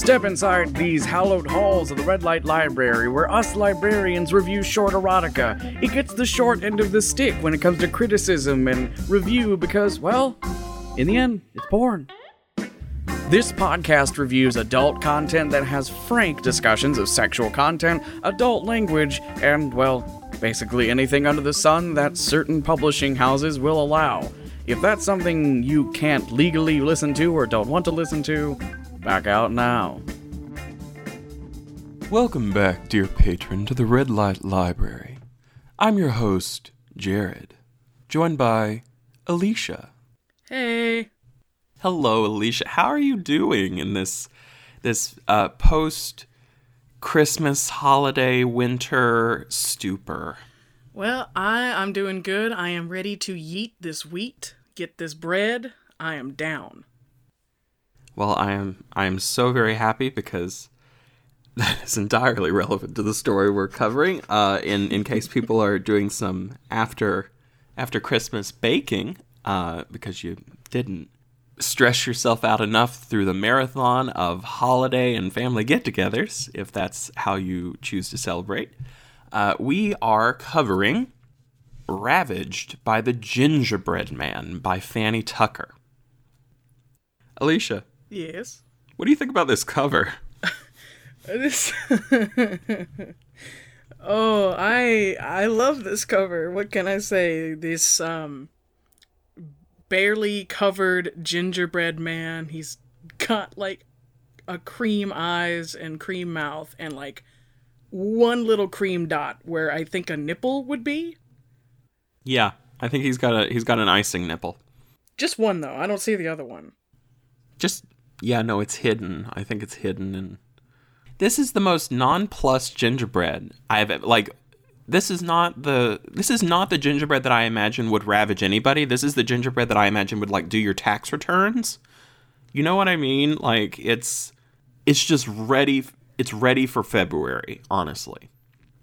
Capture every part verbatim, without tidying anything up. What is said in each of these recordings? Step inside these hallowed halls of the Red Light Library, where us librarians review short erotica. It gets the short end of the stick when it comes to criticism and review because, well, in the end, it's porn. This podcast reviews adult content that has frank discussions of sexual content, adult language, and, well, basically anything under the sun that certain publishing houses will allow. If that's something you can't legally listen to or don't want to listen to, back out now. Welcome back, dear patron, to the Red Light Library. I'm your host, Jared, joined by Alicia. Hey. Hello, Alicia. How are you doing in this this uh, post-Christmas holiday winter stupor? Well, I, I'm doing good. I am ready to yeet this wheat, get this bread. I am down. Well, I am I am so very happy because that is entirely relevant to the story we're covering. Uh, in, in case people are doing some after after Christmas baking, uh, because you didn't stress yourself out enough through the marathon of holiday and family get-togethers, if that's how you choose to celebrate. Uh, we are covering Ravaged by the Gingerbread Man by Fanny Tucker. Alicia. Yes? What do you think about this cover? this... oh, I I love this cover. What can I say? This, um... barely covered gingerbread man. He's got like a cream eyes and cream mouth and like one little cream dot where I think a nipple would be. Yeah, I think he's got a he's got an icing nipple. Just one though. I don't see the other one. Just yeah, no, it's hidden. I think it's hidden. And this is the most nonplussed gingerbread I've like. This is not the this is not the gingerbread that I imagine would ravage anybody. This is the gingerbread that I imagine would like do your tax returns. You know what I mean? Like it's it's just ready. It's ready for February, honestly.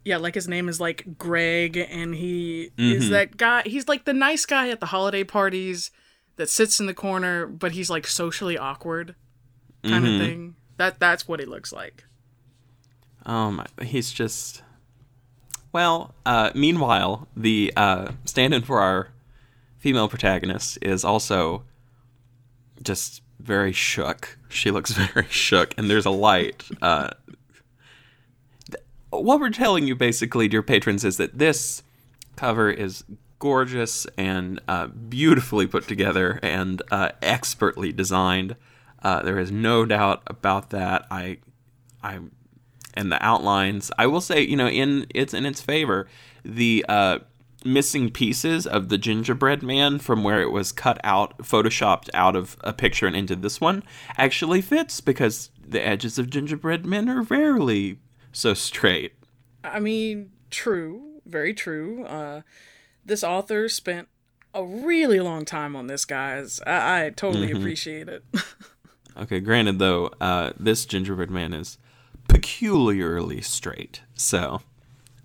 Yeah, like his name is like Greg, and he mm-hmm. is that guy. He's like the nice guy at the holiday parties that sits in the corner, but he's like socially awkward kind mm-hmm. of thing. That that's what he looks like. Um, he's just. Well, uh, meanwhile, the uh, stand-in for our female protagonist is also just very shook. She looks very shook, and there's a light. Uh, th- what we're telling you, basically, dear patrons, is that this cover is gorgeous and uh, beautifully put together and uh, expertly designed. Uh, there is no doubt about that. I, I'm. And the outlines, I will say, you know, in it's in its favor, the uh, missing pieces of the gingerbread man from where it was cut out, photoshopped out of a picture and into this one actually fits because the edges of gingerbread men are rarely so straight. I mean, true, very true. Uh, this author spent a really long time on this, guys. I, I totally mm-hmm. appreciate it. Okay, granted, though, uh, this gingerbread man is peculiarly straight, so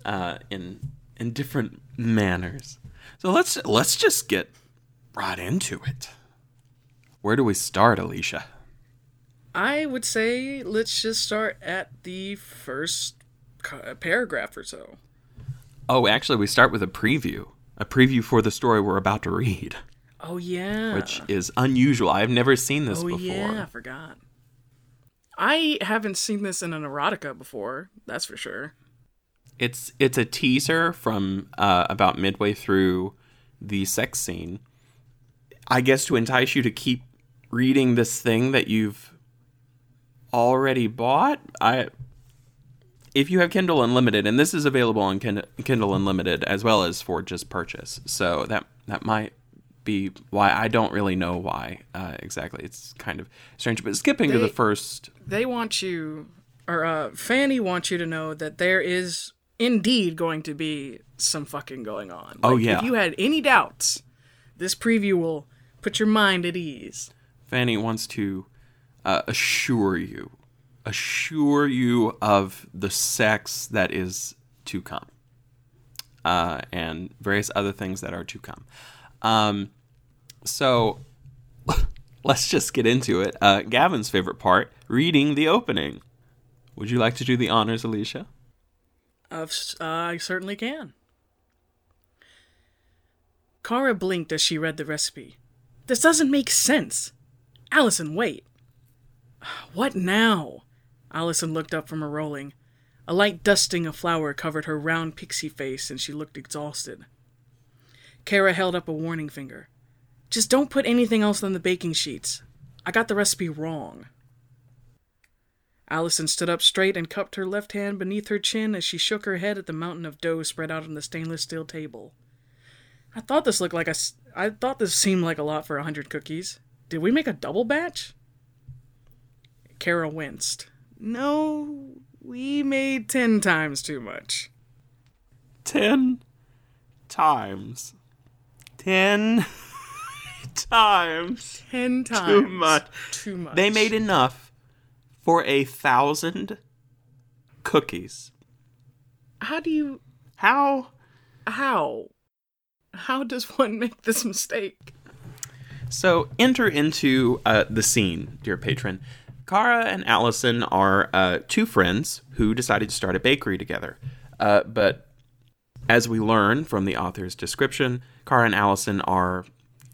uh, in in different manners. So let's let's just get right into it. Where do we start, Alicia? I would say let's just start at the first paragraph or so. Oh, actually, we start with a preview, a preview for the story we're about to read. Oh yeah, which is unusual. I've never seen this oh, before. Yeah, I forgot. I haven't seen this in an erotica before, that's for sure. It's it's a teaser from uh, about midway through the sex scene. I guess to entice you to keep reading this thing that you've already bought. I if you have Kindle Unlimited, and this is available on Kindle Unlimited as well as for just purchase. So that that might be why. I don't really know why uh, exactly. It's kind of strange, but skipping they, to the first... They want you, or uh, Fanny wants you to know that there is indeed going to be some fucking going on. Like, oh, yeah. If you had any doubts, this preview will put your mind at ease. Fanny wants to uh, assure you, assure you of the sex that is to come, uh, and various other things that are to come. Um, so let's just get into it. Uh, Gavin's favorite part, reading the opening. Would you like to do the honors, Alicia? Uh, I certainly can. Kara blinked as she read the recipe. This doesn't make sense. Allison, wait. What now? Allison looked up from her rolling. A light dusting of flour covered her round pixie face, and she looked exhausted. Kara held up a warning finger. Just don't put anything else on the baking sheets. I got the recipe wrong. Allison stood up straight and cupped her left hand beneath her chin as she shook her head at the mountain of dough spread out on the stainless steel table. I thought this looked like a... I thought this seemed like a lot for a hundred cookies. Did we make a double batch? Kara winced. No, we made ten times too much. Ten times. Ten times. Ten times. Too much. Too much. They made enough for a thousand cookies. How do you... How? How? How does one make this mistake? So enter into uh, the scene, dear patron. Kara and Allison are uh, two friends who decided to start a bakery together. Uh, but as we learn from the author's description, Kara and Allison are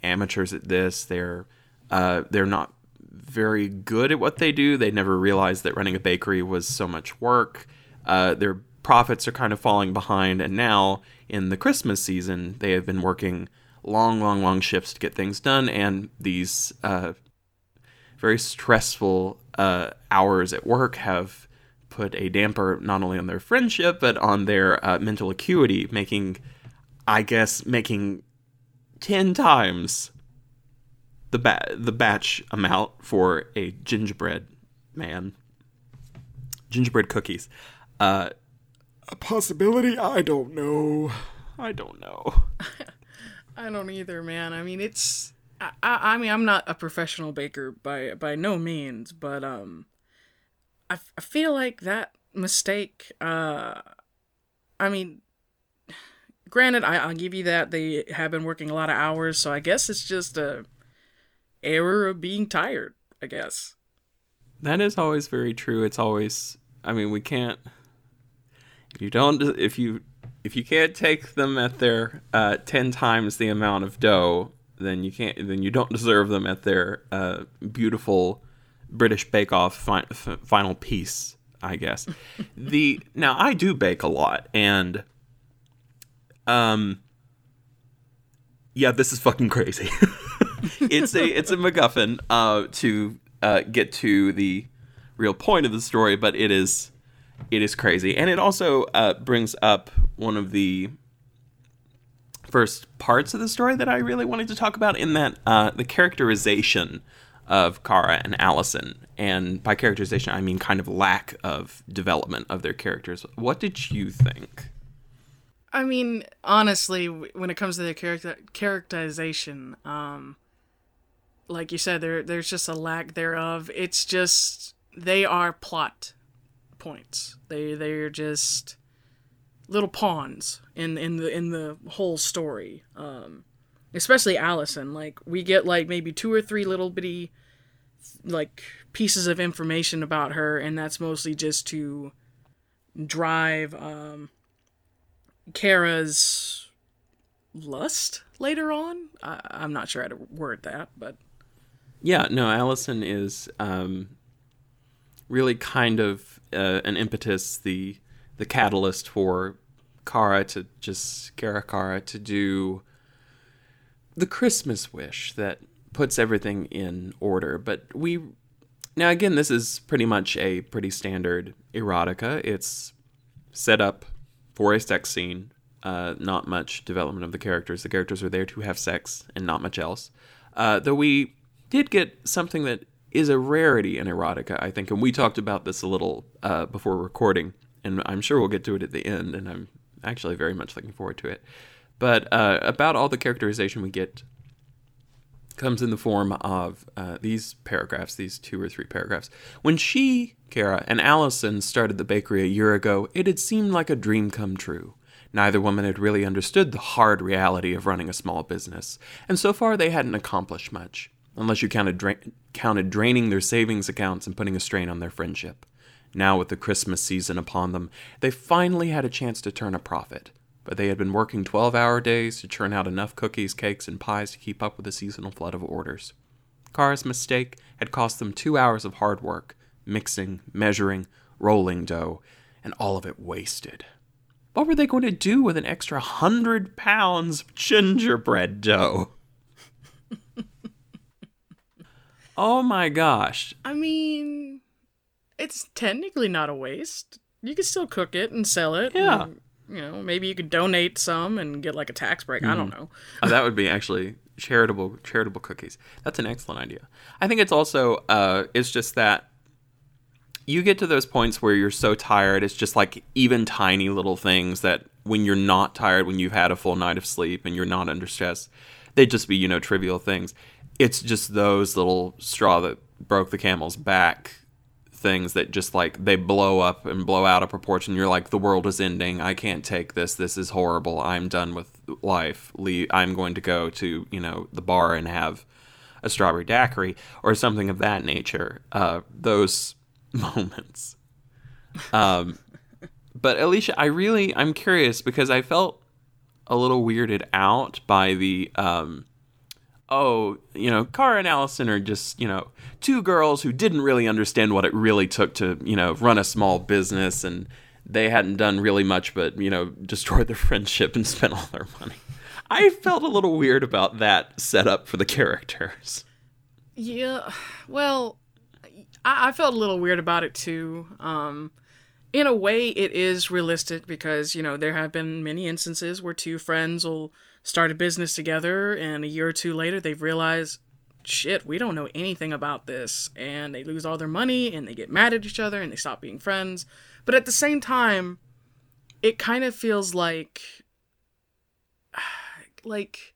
amateurs at this. They're uh, they're not very good at what they do. They never realized that running a bakery was so much work. Uh, they're profits are kind of falling behind, and now in the Christmas season they have been working long long long shifts to get things done, and these uh very stressful uh hours at work have put a damper not only on their friendship but on their uh, mental acuity, making I guess making ten times the ba- the batch amount for a gingerbread man gingerbread cookies. uh A possibility? I don't know. I don't know. I don't either, man. I mean, it's... I, I, I mean, I'm not a professional baker by by no means, but um, I, f- I feel like that mistake... Uh, I mean, granted, I, I'll give you that. They have been working a lot of hours, so I guess it's just a error of being tired, I guess. That is always very true. It's always... I mean, we can't... If you don't, if you, if you can't take them at their uh, ten times the amount of dough, then you can't. Then you don't deserve them at their uh, beautiful British Bake Off fi- f- final piece, I guess. the now I do bake a lot, and um, yeah, this is fucking crazy. it's a it's a MacGuffin uh, to uh, get to the real point of the story, but it is. It is crazy. And it also uh, brings up one of the first parts of the story that I really wanted to talk about, in that uh, the characterization of Kara and Allison. And by characterization, I mean kind of lack of development of their characters. What did you think? I mean, honestly, when it comes to their character characterization, um, like you said, there there's just a lack thereof. It's just they are plot points. They they're just little pawns in, in the in the whole story. Um, especially Allison. Like we get like maybe two or three little bitty like pieces of information about her, and that's mostly just to drive um, Kara's lust later on. I, I'm not sure how to word that, but yeah, no, Allison is um, really kind of. Uh, an impetus, the the catalyst for Kara to just Kara Kara to do the Christmas wish that puts everything in order. But we now again, this is pretty much a pretty standard erotica. It's set up for a sex scene. Uh, not much development of the characters. The characters are there to have sex and not much else. Uh, though we did get something that is a rarity in erotica, I think, and we talked about this a little uh, before recording, and I'm sure we'll get to it at the end, and I'm actually very much looking forward to it. But uh, about all the characterization we get comes in the form of uh, these paragraphs, these two or three paragraphs. When she, Kara, and Allison started the bakery a year ago, it had seemed like a dream come true. Neither woman had really understood the hard reality of running a small business, and so far they hadn't accomplished much. unless you counted, dra- counted draining their savings accounts and putting a strain on their friendship. Now, with the Christmas season upon them, they finally had a chance to turn a profit, but they had been working twelve-hour days to churn out enough cookies, cakes, and pies to keep up with the seasonal flood of orders. Kara's mistake had cost them two hours of hard work, mixing, measuring, rolling dough, and all of it wasted. What were they going to do with an extra hundred pounds of gingerbread dough? Oh my gosh. I mean, it's technically not a waste. You could still cook it and sell it. Yeah. And, you know, maybe you could donate some and get like a tax break. Mm. I don't know. Oh, that would be actually charitable charitable cookies. That's an excellent idea. I think it's also, uh, it's just that you get to those points where you're so tired, it's just like even tiny little things that when you're not tired, when you've had a full night of sleep and you're not under stress, they just be, you know, trivial things. It's just those little straw that broke the camel's back things that just like they blow up and blow out of proportion. You're like, the world is ending. I can't take this. This is horrible. I'm done with life. I'm going to go to, you know, the bar and have a strawberry daiquiri or something of that nature. Uh, those... moments. Um, but Alicia, I really, I'm curious because I felt a little weirded out by the, um, oh, you know, Kara and Allison are just, you know, two girls who didn't really understand what it really took to, you know, run a small business, and they hadn't done really much but, you know, destroyed their friendship and spent all their money. I felt a little weird about that setup for the characters. Yeah, well... I felt a little weird about it, too. Um, in a way, it is realistic because, you know, there have been many instances where two friends will start a business together and a year or two later they've realized, shit, we don't know anything about this. And they lose all their money and they get mad at each other and they stop being friends. But at the same time, it kind of feels like... Like...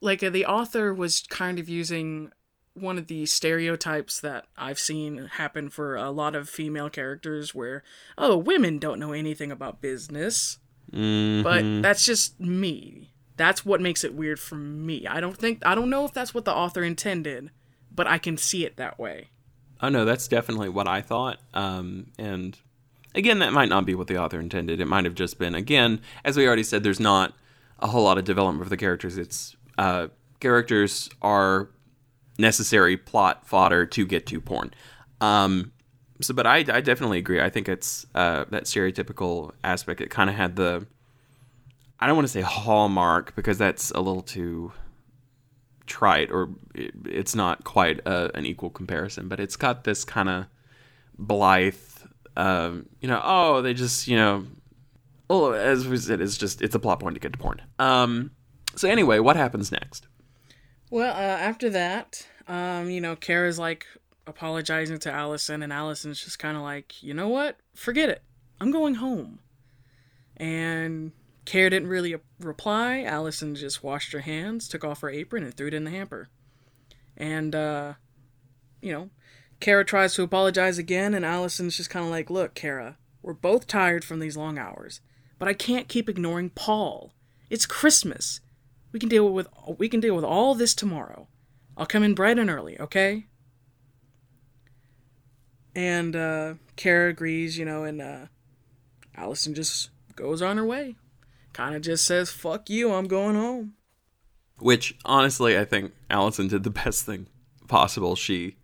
Like the author was kind of using... one of the stereotypes that I've seen happen for a lot of female characters where, oh, women don't know anything about business. Mm-hmm. But that's just me. That's what makes it weird for me. I don't think, I don't know if that's what the author intended, but I can see it that way. Oh, no, that's definitely what I thought. Um, and again, that might not be what the author intended. It might have just been, again, as we already said, there's not a whole lot of development for the characters. It's, uh, characters are... necessary plot fodder to get to porn. Um, so, but I, I definitely agree. I think it's uh, that stereotypical aspect. It kind of had the, I don't want to say hallmark because that's a little too trite, or it, it's not quite a, an equal comparison, but it's got this kind of blithe, um, you know, oh, they just, you know, oh, as we said, it's just, it's a plot point to get to porn. Um, so anyway, what happens next? Well, uh, after that, um, you know, Kara's, like, apologizing to Allison, and Allison's just kind of like, you know what? Forget it. I'm going home. And Kara didn't really reply. Allison just washed her hands, took off her apron, and threw it in the hamper. And, uh, you know, Kara tries to apologize again, and Allison's just kind of like, look, Kara, we're both tired from these long hours, but I can't keep ignoring Paul. It's Christmas. We can deal with we can deal with all this tomorrow. I'll come in bright and early, okay? And uh, Kara agrees, you know, and uh, Allison just goes on her way. Kind of just says, fuck you, I'm going home. Which, honestly, I think Allison did the best thing possible. She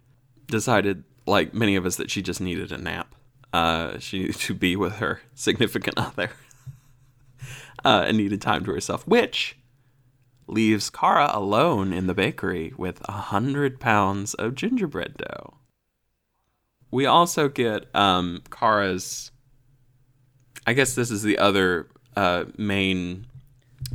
decided, like many of us, that she just needed a nap. Uh, she needed to be with her significant other. uh, and needed time to herself, which... leaves Kara alone in the bakery with a hundred pounds of gingerbread dough. We also get um, Kara's, I guess this is the other uh, main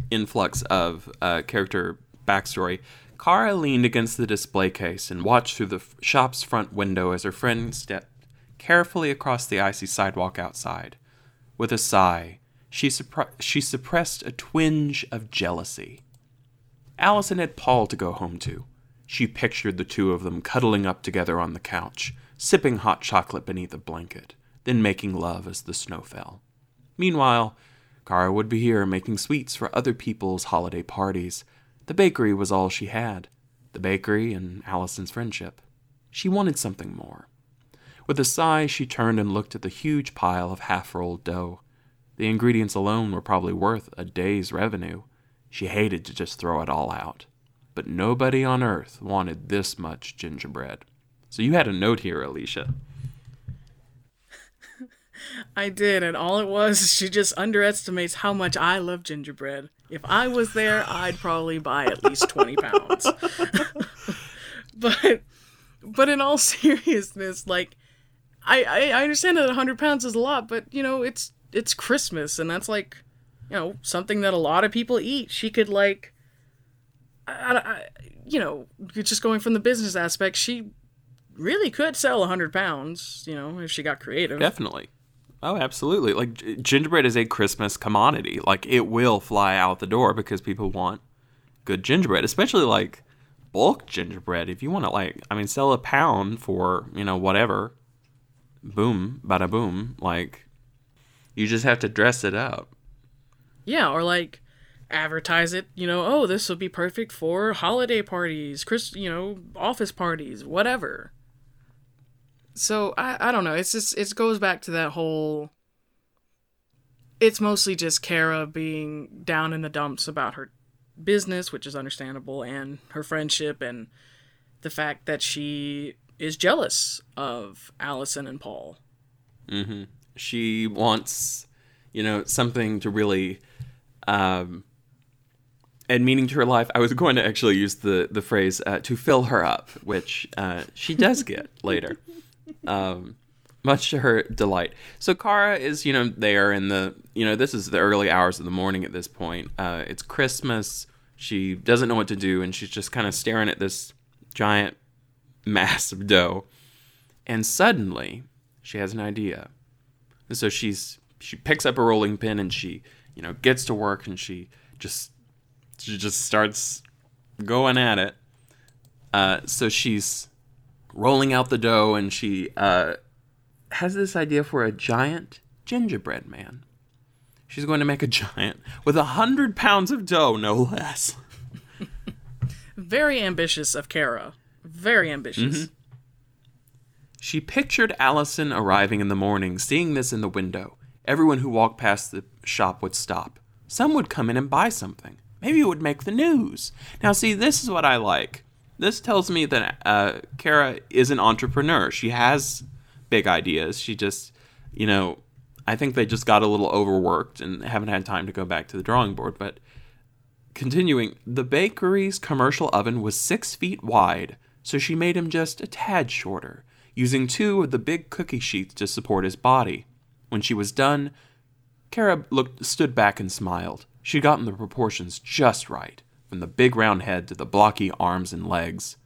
influx of uh, character backstory. Kara leaned against the display case and watched through the f- shop's front window as her friend stepped carefully across the icy sidewalk outside. With a sigh, she, suppre- she suppressed a twinge of jealousy. Allison had Paul to go home to. She pictured the two of them cuddling up together on the couch, sipping hot chocolate beneath a blanket, then making love as the snow fell. Meanwhile, Kara would be here making sweets for other people's holiday parties. The bakery was all she had. the bakery, and Allison's friendship. She wanted something more. With a sigh, she turned and looked at the huge pile of half-rolled dough. The ingredients alone were probably worth a day's revenue. She hated to just throw it all out. But nobody on earth wanted this much gingerbread. So you had a note here, Alicia. I did, and all it was is she just underestimates how much I love gingerbread. If I was there, I'd probably buy at least twenty pounds. But but in all seriousness, like, I, I, I understand that one hundred pounds is a lot, but, you know, it's it's Christmas, and that's, like, you know, something that a lot of people eat. She could, like, I, I, you know, just going from the business aspect, she really could sell one hundred pounds, you know, if she got creative. Definitely. Oh, absolutely. Like, g- gingerbread is a Christmas commodity. Like, it will fly out the door because people want good gingerbread, especially, like, bulk gingerbread. If you want to, like, I mean, sell a pound for, you know, whatever, boom, bada boom, like, you just have to dress it up. Yeah, or, like, advertise it, you know, oh, this will be perfect for holiday parties, Chris, you know, office parties, whatever. So, I, I don't know. It's just, it goes back to that whole, it's mostly just Kara being down in the dumps about her business, which is understandable, and her friendship, and the fact that she is jealous of Allison and Paul. Mm-hmm. She wants, you know, something to really um, add meaning to her life. I was going to actually use the, the phrase uh, to fill her up, which uh, she does get later. Um, much to her delight. So Kara is, you know, there in the, you know, this is the early hours of the morning at this point. Uh, it's Christmas. She doesn't know what to do, and she's just kind of staring at this giant mass of dough. And suddenly, she has an idea. And so she's, she picks up a rolling pin, and she, you know, gets to work, and she just, she just starts going at it. Uh, so she's rolling out the dough, and she uh, has this idea for a giant gingerbread man. She's going to make a giant with a hundred pounds of dough, no less. Very ambitious of Kara. Very ambitious. Mm-hmm. She pictured Allison arriving in the morning, seeing this in the window. Everyone who walked past the shop would stop. Some would come in and buy something. Maybe it would make the news. Now, see, this is what I like. This tells me that uh, Kara is an entrepreneur. She has big ideas. She just, you know, I think they just got a little overworked and haven't had time to go back to the drawing board. But continuing, the bakery's commercial oven was six feet wide, so she made him just a tad shorter, using two of the big cookie sheets to support his body. When she was done, Kara looked, stood back and smiled. She'd gotten the proportions just right, from the big round head to the blocky arms and legs,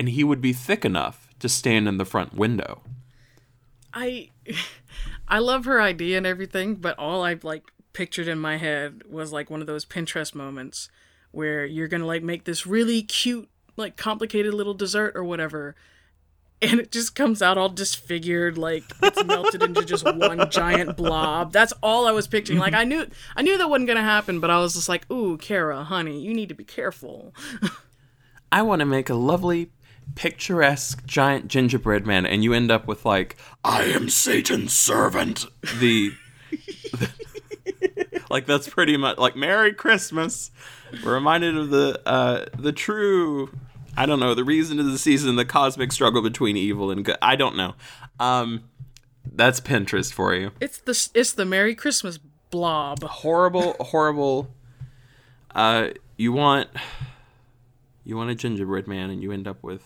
and he would be thick enough to stand in the front window. I I love her idea and everything, but all I like pictured in my head was like one of those Pinterest moments where you're going to like make this really cute, like complicated little dessert or whatever, and it just comes out all disfigured, like it's melted into just one giant blob. That's all I was picturing. Like I knew, I knew that wasn't gonna happen, but I was just like, "Ooh, Kara, honey, you need to be careful." I want to make a lovely, picturesque giant gingerbread man, and you end up with like, "I am Satan's servant." The, the like that's pretty much like Merry Christmas. We're reminded of the uh, the true. I don't know, the reason of the season, the cosmic struggle between evil and good. I don't know. Um, that's Pinterest for you. It's the it's the Merry Christmas blob. Horrible, horrible. Uh, you want you want a gingerbread man, and you end up with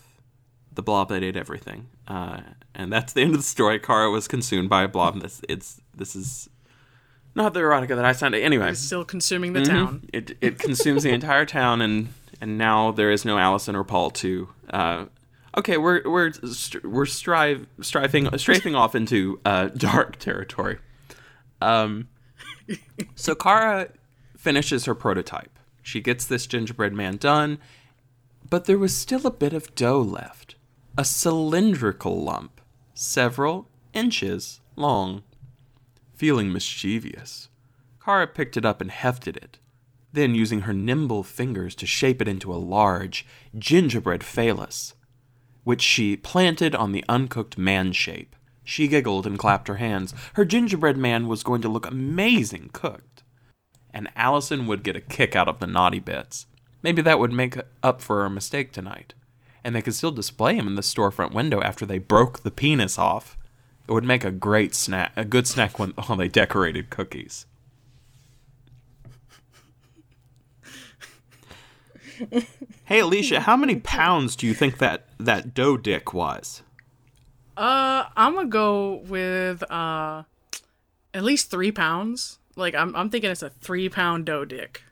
the blob that ate everything. Uh, and that's the end of the story. Kara was consumed by a blob. This it's this is not the erotica that I signed. Anyway, it's still consuming the mm-hmm. town. It it consumes the entire town and. And now there is no Allison or Paul to. Uh, okay, we're we're we're strive striving strafing off into uh, dark territory. Um, so Kara finishes her prototype. She gets this gingerbread man done, but there was still a bit of dough left, a cylindrical lump, several inches long. Feeling mischievous, Kara picked it up and hefted it. then using her nimble fingers to shape it into a large gingerbread phallus, which she planted on the uncooked man shape. She giggled and clapped her hands. Her gingerbread man was going to look amazing cooked, and Allison would get a kick out of the naughty bits. Maybe that would make up for her mistake tonight, and they could still display him in the storefront window after they broke the penis off. It would make a great snack, a good snack when oh, they decorated cookies. Hey, Alicia, how many pounds do you think that, that dough dick was? Uh, I'm gonna go with uh, at least three pounds. Like, I'm I'm thinking it's a three-pound dough dick.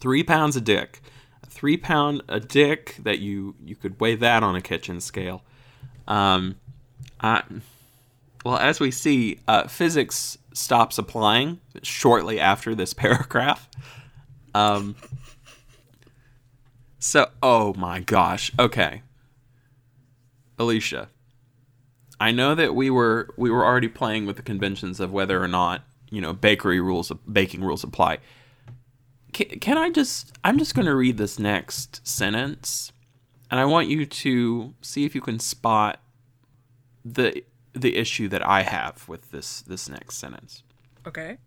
Three pounds a dick. A three-pound a dick that you, you could weigh that on a kitchen scale. Um, I, well, as we see, uh, physics stops applying shortly after this paragraph. Um, so, oh my gosh. Okay. Alicia. I know that we were we were already playing with the conventions of whether or not, you know, bakery rules baking rules apply. Can, can I just I'm just going to read this next sentence, and I want you to see if you can spot the the issue that I have with this this next sentence. Okay.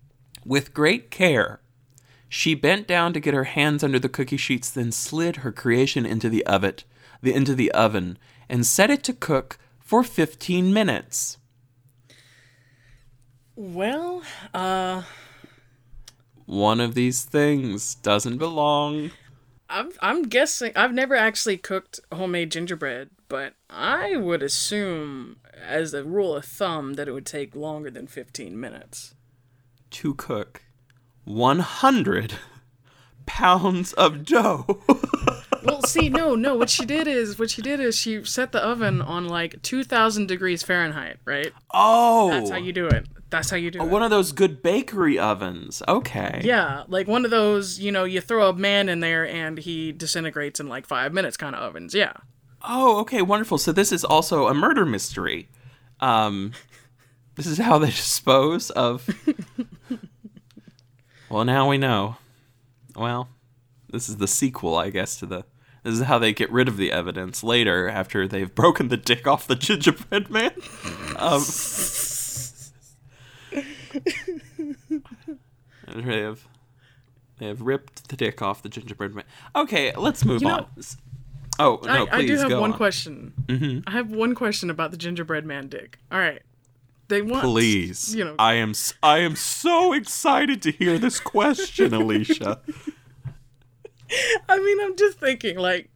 With great care, she bent down to get her hands under the cookie sheets, then slid her creation into the oven, the into the oven, and set it to cook for fifteen minutes. Well, uh... one of these things doesn't belong. I'm, I'm guessing... I've never actually cooked homemade gingerbread, but I would assume, as a rule of thumb, that it would take longer than fifteen minutes. To cook one hundred pounds of dough. Well, see, no, no, what she did is, what she did is she set the oven on, like, two thousand degrees Fahrenheit, right? Oh! That's how you do it. That's how you do oh, it. One of those good bakery ovens. Okay. Yeah, like one of those, you know, you throw a man in there and he disintegrates in, like, five minutes kind of ovens, yeah. Oh, okay, wonderful. So this is also a murder mystery. Um, this is how they dispose of... Well, now we know. Well, this is the sequel, I guess, to the... This is how they get rid of the evidence later after they've broken the dick off the gingerbread man. Um, they have they have ripped the dick off the gingerbread man. Okay, let's move you know, on. Oh, no, I, please go I do have one on. question. Mm-hmm. I have one question about the gingerbread man dick. All right. They want, please. You know. I am I am so excited to hear this question, Alicia. I mean, I'm just thinking, like,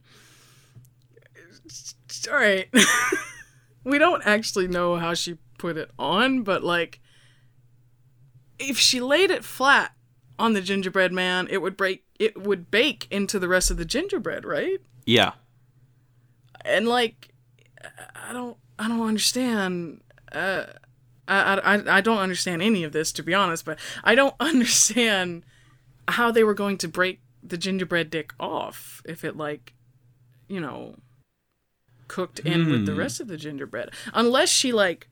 all right, we don't actually know how she put it on, but, like, if she laid it flat on the gingerbread man, it would break, it would bake into the rest of the gingerbread, right? Yeah. And, like, I don't, I don't understand, uh, I, I, I don't understand any of this, to be honest, but I don't understand how they were going to break the gingerbread dick off if it, like, you know, cooked in mm. with the rest of the gingerbread, unless she, like,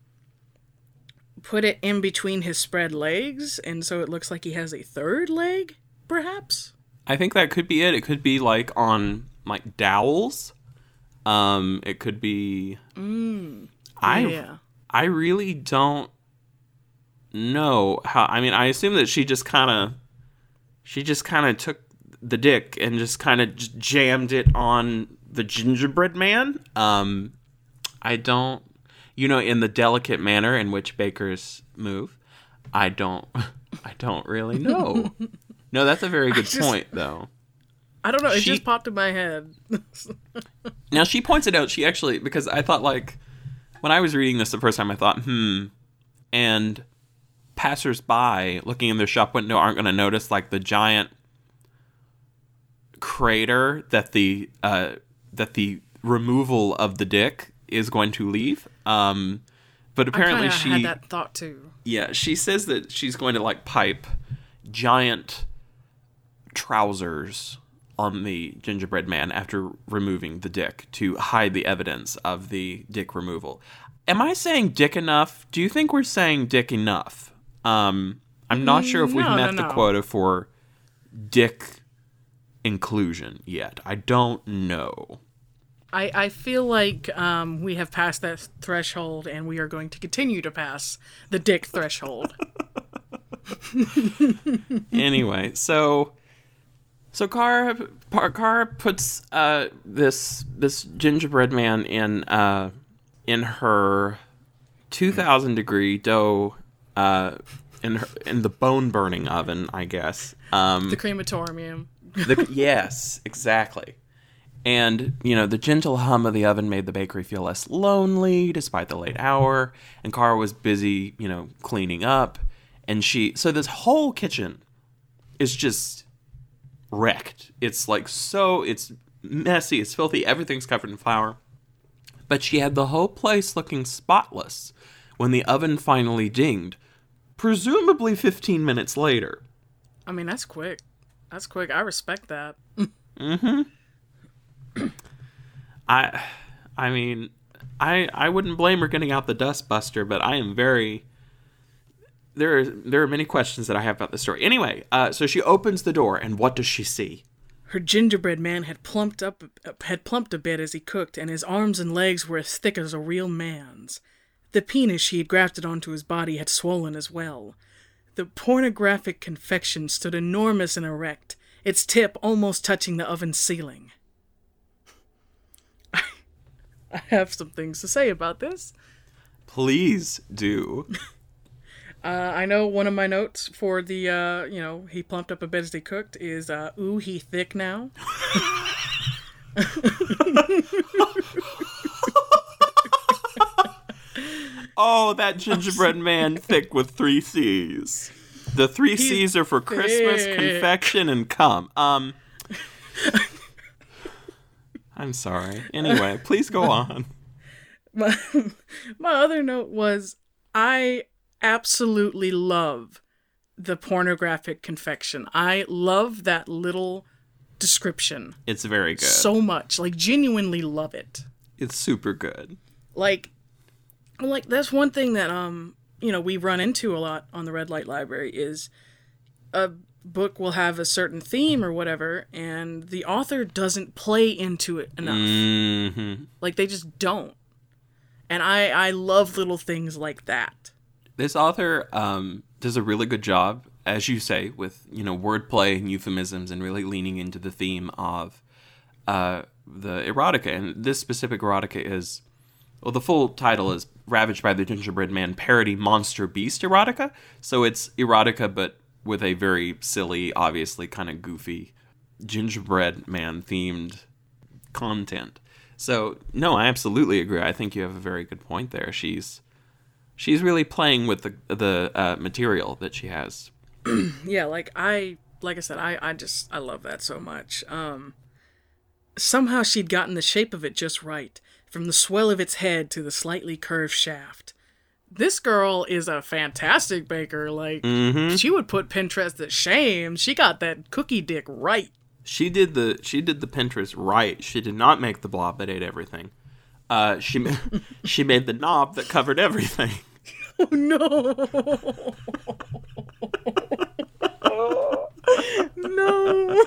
put it in between his spread legs and so it looks like he has a third leg, perhaps. I think that could be it. It could be, like, on, like, dowels. Um it could be mm. I yeah. I really don't know how. I mean, I assume that she just kind of she just kind of took the dick and just kind of j- jammed it on the gingerbread man. Um, I don't, you know, in the delicate manner in which bakers move, I don't, I don't really know. No, that's a very good just, point, though. I don't know. It she, just popped in my head. Now, she points it out. She actually, because I thought, like, when I was reading this the first time, I thought, hmm, and passersby looking in their shop window aren't going to notice, like, the giant crater that the uh, that the removal of the dick is going to leave. Um, but apparently I she had that thought too. Yeah, she says that she's going to, like, pipe giant trousers on the gingerbread man after removing the dick to hide the evidence of the dick removal. Am I saying dick enough? Do you think we're saying dick enough? Um, I'm not sure if no, we've met no, no. the quota for dick inclusion yet. I don't know. I, I feel like um, we have passed that threshold, and we are going to continue to pass the dick threshold. Anyway, so so Kara Kara puts uh, this this gingerbread man in uh, in her two thousand degree dough uh, in her, in the bone burning oven, I guess. Um, the crematorium. the, yes, exactly. And, you know, the gentle hum of the oven made the bakery feel less lonely despite the late hour. And Kara was busy, you know, cleaning up. And she... So this whole kitchen is just wrecked. It's, like, so... It's messy. It's filthy. Everything's covered in flour. But she had the whole place looking spotless when the oven finally dinged, presumably fifteen minutes later. I mean, that's quick. That's quick. I respect that. Mm-hmm. I I mean, I I wouldn't blame her getting out the dustbuster, but I am very... There are, there are many questions that I have about this story. Anyway, uh, so she opens the door, and what does she see? Her gingerbread man had plumped up, had plumped a bit as he cooked, and his arms and legs were as thick as a real man's. The penis she had grafted onto his body had swollen as well. The pornographic confection stood enormous and erect, its tip almost touching the oven ceiling. I have some things to say about this. Please do. uh, I know one of my notes for the, uh, you know, he plumped up a bit as he cooked is, uh, ooh, he thick now. Oh, that gingerbread man thick with three C's. The three He's C's are for thick. Christmas, confection, and cum. Um... I'm sorry. Anyway, please go on. My, my other note was, I absolutely love the pornographic confection. I love that little description. It's very good. So much. Like, genuinely love it. It's super good. Like, like that's one thing that, um, you know, we run into a lot on the Red Light Library is... a. book will have a certain theme or whatever, and the author doesn't play into it enough. Mm-hmm. Like, they just don't. And I, I love little things like that. This author um, does a really good job, as you say, with, you know, wordplay and euphemisms and really leaning into the theme of uh, the erotica. And this specific erotica is, well, the full title is Ravaged by the Gingerbread Man Parody Monster Beast Erotica. So it's erotica, but with a very silly, obviously kind of goofy gingerbread man themed content. So no, I absolutely agree. I think you have a very good point there. She's she's really playing with the the uh, material that she has. Yeah, like I like I said, I, I just I love that so much. Um, somehow she'd gotten the shape of it just right, from the swell of its head to the slightly curved shaft. This girl is a fantastic baker. Like, mm-hmm. She would put Pinterest to shame. She got that cookie dick right. She did the she did the Pinterest right. She did not make the blob that ate everything. Uh, she ma- she made the knob that covered everything. Oh no! No!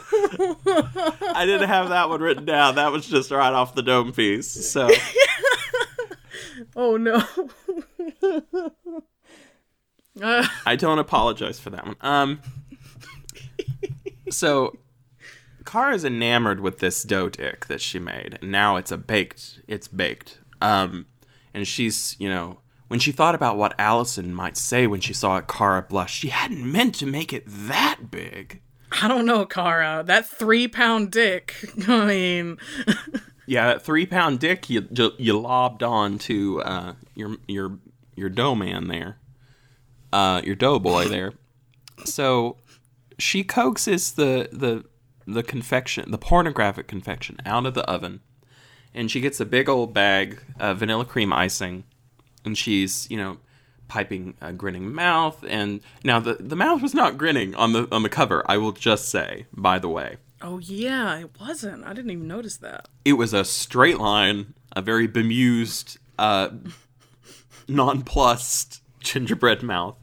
I didn't have that one written down. That was just right off the dome piece. So. Oh no. uh, I don't apologize for that one. Um So Kara's enamored with this dough dick that she made. And now it's a baked it's baked. Um and she's, you know, when she thought about what Allison might say when she saw it, Kara blushed. She hadn't meant to make it that big. I don't know, Kara. That three pound dick. I mean yeah, that three-pound dick you you lobbed on to uh, your your your dough man there, uh, your dough boy there. So she coaxes the the the confection, the pornographic confection, out of the oven, and she gets a big old bag of vanilla cream icing, and she's you know piping a grinning mouth. And now the the mouth was not grinning on the on the cover. I will just say, by the way. Oh, yeah, it wasn't. I didn't even notice that. It was a straight line, a very bemused, uh, nonplussed gingerbread mouth.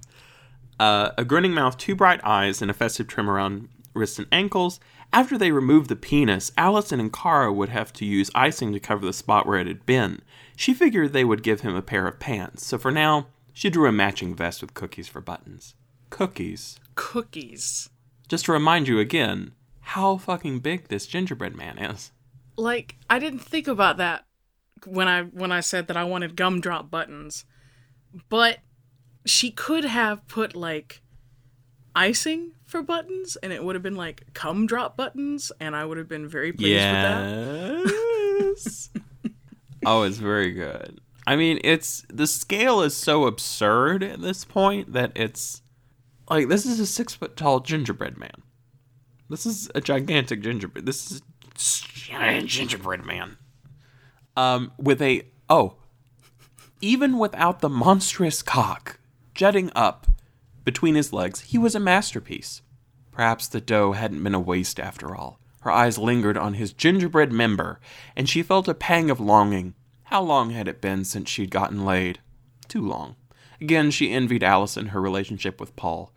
Uh, a grinning mouth, two bright eyes, and a festive trim around wrists, and ankles. After they removed the penis, Allison and Kara would have to use icing to cover the spot where it had been. She figured they would give him a pair of pants, so for now, she drew a matching vest with cookies for buttons. Cookies. Cookies. Just to remind you again, how fucking big this gingerbread man is. Like, I didn't think about that when I when I said that I wanted gumdrop buttons. But she could have put, like, icing for buttons, and it would have been, like, cum drop buttons, and I would have been very pleased yes. with that. Oh, it's very good. I mean, it's the scale is so absurd at this point that it's, like, this is a six-foot-tall gingerbread man. This is a gigantic gingerbread. This is a giant gingerbread man. Um, with a, oh, even without the monstrous cock jutting up between his legs, he was a masterpiece. Perhaps the dough hadn't been a waste after all. Her eyes lingered on his gingerbread member, and she felt a pang of longing. How long had it been since she'd gotten laid? Too long. Again, she envied Allison her relationship with Paul.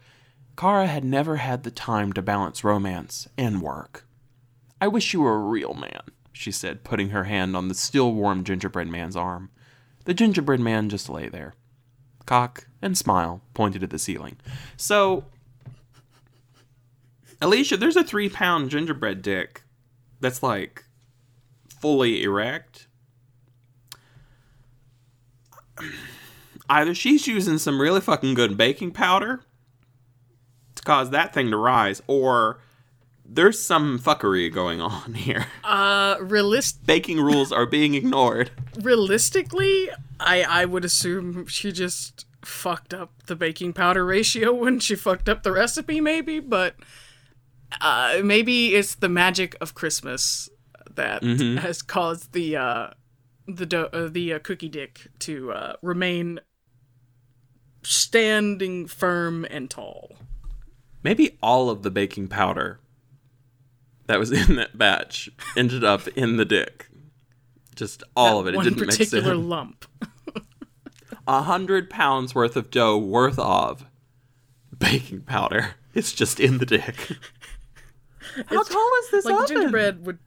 Kara had never had the time to balance romance and work. I wish you were a real man, she said, putting her hand on the still warm gingerbread man's arm. The gingerbread man just lay there. Cock and smile pointed at the ceiling. So, Alicia, there's a three pound gingerbread dick that's like fully erect. Either she's using some really fucking good baking powder to cause that thing to rise, or there's some fuckery going on here. Uh, realist- Baking rules are being ignored. Realistically, I, I would assume she just fucked up the baking powder ratio when she fucked up the recipe, maybe, but uh, maybe it's the magic of Christmas that mm-hmm. has caused the uh, the do- uh, the uh, cookie dick to uh, remain standing firm and tall. Maybe all of the baking powder that was in that batch ended up in the dick. Just all that of it. It didn't mix in. One particular lump. A hundred pounds worth of dough worth of baking powder. It's just in the dick. How it's, tall is this like oven? Gingerbread would...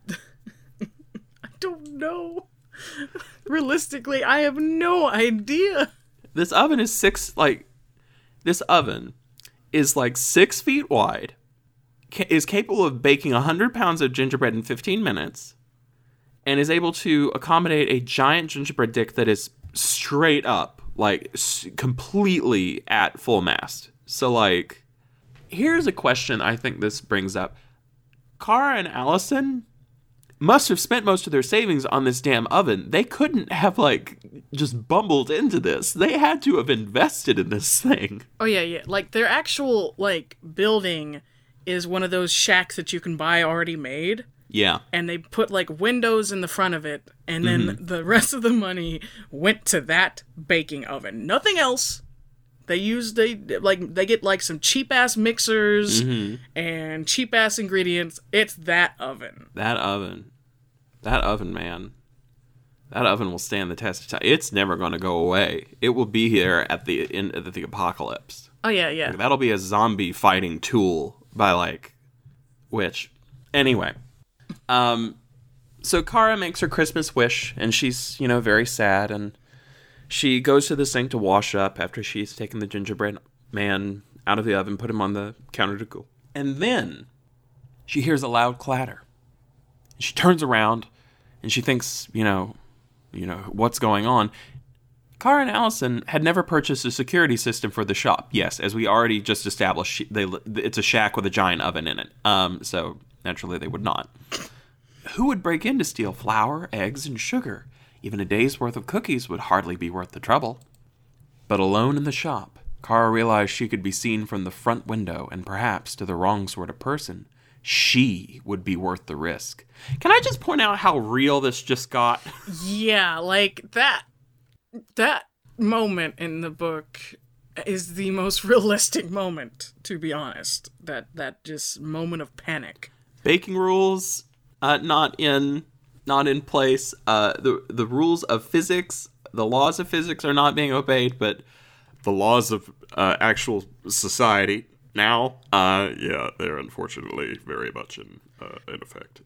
I don't know. Realistically, I have no idea. This oven is six, like... This oven is like six feet wide. Is capable of baking one hundred pounds of gingerbread in fifteen minutes and is able to accommodate a giant gingerbread dick that is straight up, like, s- completely at full mast. So, like, here's a question I think this brings up. Kara and Allison must have spent most of their savings on this damn oven. They couldn't have, like, just bumbled into this. They had to have invested in this thing. Oh, yeah, yeah. Like, their actual, like, building is one of those shacks that you can buy already made. Yeah. And they put, like, windows in the front of it, and then mm-hmm. the rest of the money went to that baking oven. Nothing else. They use, they, like, they get, like, some cheap-ass mixers mm-hmm. and cheap-ass ingredients. It's that oven. That oven. That oven, man. That oven will stand the test of time. It's never going to go away. It will be here at the end of the apocalypse. Oh, yeah, yeah. Like, that'll be a zombie fighting tool. By, like, which. Anyway. Um, so Kara makes her Christmas wish, and she's, you know, very sad, and she goes to the sink to wash up after she's taken the gingerbread man out of the oven, put him on the counter to cool. And then she hears a loud clatter. She turns around, and she thinks, you know, you know, what's going on? Kara and Allison had never purchased a security system for the shop. Yes, as we already just established, she, they, it's a shack with a giant oven in it. Um, so, naturally, they would not. Who would break in to steal flour, eggs, and sugar? Even a day's worth of cookies would hardly be worth the trouble. But alone in the shop, Kara realized she could be seen from the front window, and perhaps to the wrong sort of person. She would be worth the risk. Can I just point out how real this just got? Yeah, like that. That moment in the book is the most realistic moment, to be honest. That that just moment of panic. Baking rules, uh, not in not in place. Uh, the the rules of physics, the laws of physics are not being obeyed, but the laws of uh, actual society now. Uh, yeah, they're unfortunately very much in, uh, in effect.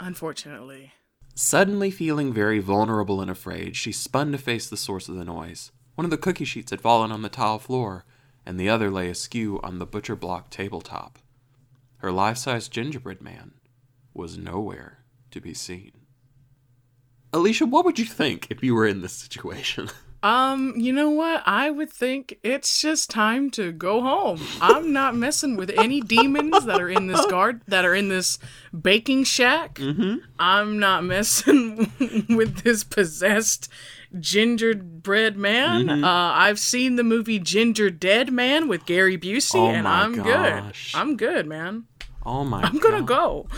Unfortunately. Suddenly feeling very vulnerable and afraid, she spun to face the source of the noise. One of the cookie sheets had fallen on the tile floor, and the other lay askew on the butcher block tabletop. Her life-size gingerbread man was nowhere to be seen. Alicia, what would you think if you were in this situation? Um, you know what? I would think it's just time to go home. I'm not messing with any demons that are in this guard, that are in this baking shack. Mm-hmm. I'm not messing with this possessed gingerbread man. Mm-hmm. Uh, I've seen the movie Ginger Dead Man with Gary Busey, oh and I'm gosh. good. I'm good, man. Oh my I'm gonna gosh. go.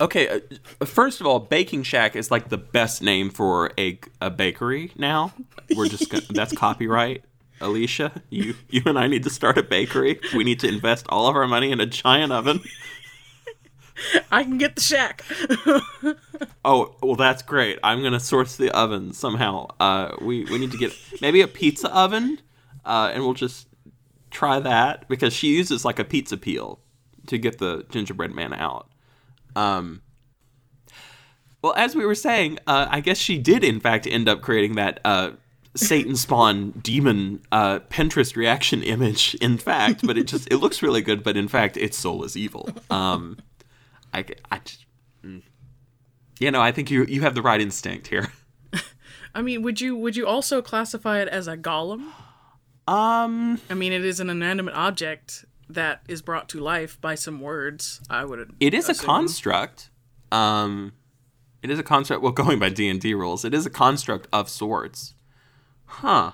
Okay, uh, first of all, baking shack is like the best name for a a bakery now. We're just gonna, that's copyright. Alicia, you you and I need to start a bakery. We need to invest all of our money in a giant oven. I can get the shack. Oh, well, that's great. I'm going to source the oven somehow. Uh, we, we need to get maybe a pizza oven, uh, and we'll just try that, because she uses, like, a pizza peel to get the gingerbread man out. Um. Well, as we were saying, uh, I guess she did, in fact, end up creating that uh, Satan spawn demon uh, Pinterest reaction image, in fact. But it just, it looks really good, but in fact, its soul is evil. Um. I, I just, you know, I think you, you have the right instinct here. I mean, would you would you also classify it as a golem? Um, I mean, it is an inanimate object that is brought to life by some words. I would. It is assume. a construct. Um, it is a construct. Well, going by D and D rules, it is a construct of sorts. Huh.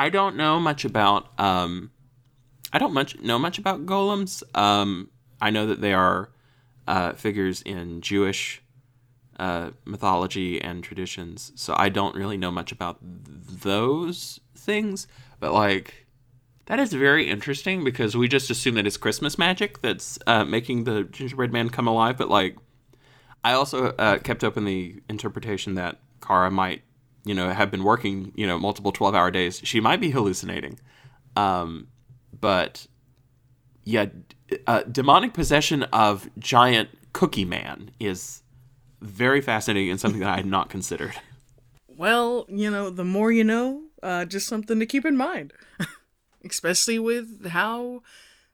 I don't know much about. Um, I don't much know much about golems. Um. I know that they are uh, figures in Jewish uh, mythology and traditions, so I don't really know much about th- those things. But, like, that is very interesting, because we just assume that it's Christmas magic that's uh, making the gingerbread man come alive. But, like, I also uh, kept open the interpretation that Kara might, you know, have been working, you know, multiple twelve-hour days. She might be hallucinating. Um, but, yeah... Uh, demonic possession of giant cookie man is very fascinating and something that I had not considered. Well, you know, the more you know, uh, just something to keep in mind. Especially with how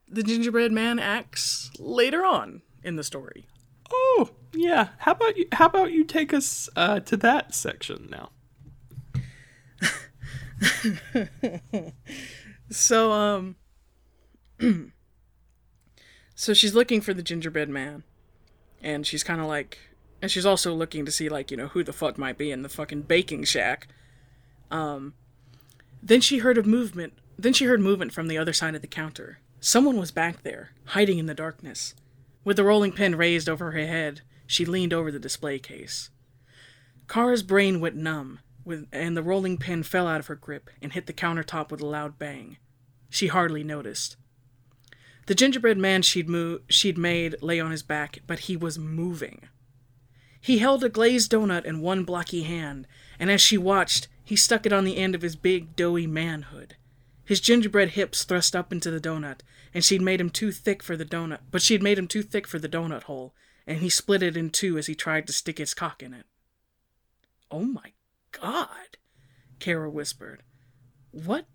the gingerbread man acts later on in the story. Oh, yeah. How about you, how about you take us uh, to that section now? so, um... So she's looking for the gingerbread man, and she's kind of like, and she's also looking to see, like, you know, who the fuck might be in the fucking baking shack. Um, then she heard of movement, then she heard movement from the other side of the counter. Someone was back there, hiding in the darkness. With the rolling pin raised over her head, she leaned over the display case. Kara's brain went numb, with, and the rolling pin fell out of her grip and hit the countertop with a loud bang. She hardly noticed. The gingerbread man she'd, mo- she'd made lay on his back, but he was moving. He held a glazed donut in one blocky hand, and as she watched, he stuck it on the end of his big, doughy manhood. His gingerbread hips thrust up into the donut, and she'd made him too thick for the donut, but she'd made him too thick for the donut hole, and he split it in two as he tried to stick his cock in it. "Oh my God," Kara whispered. "What?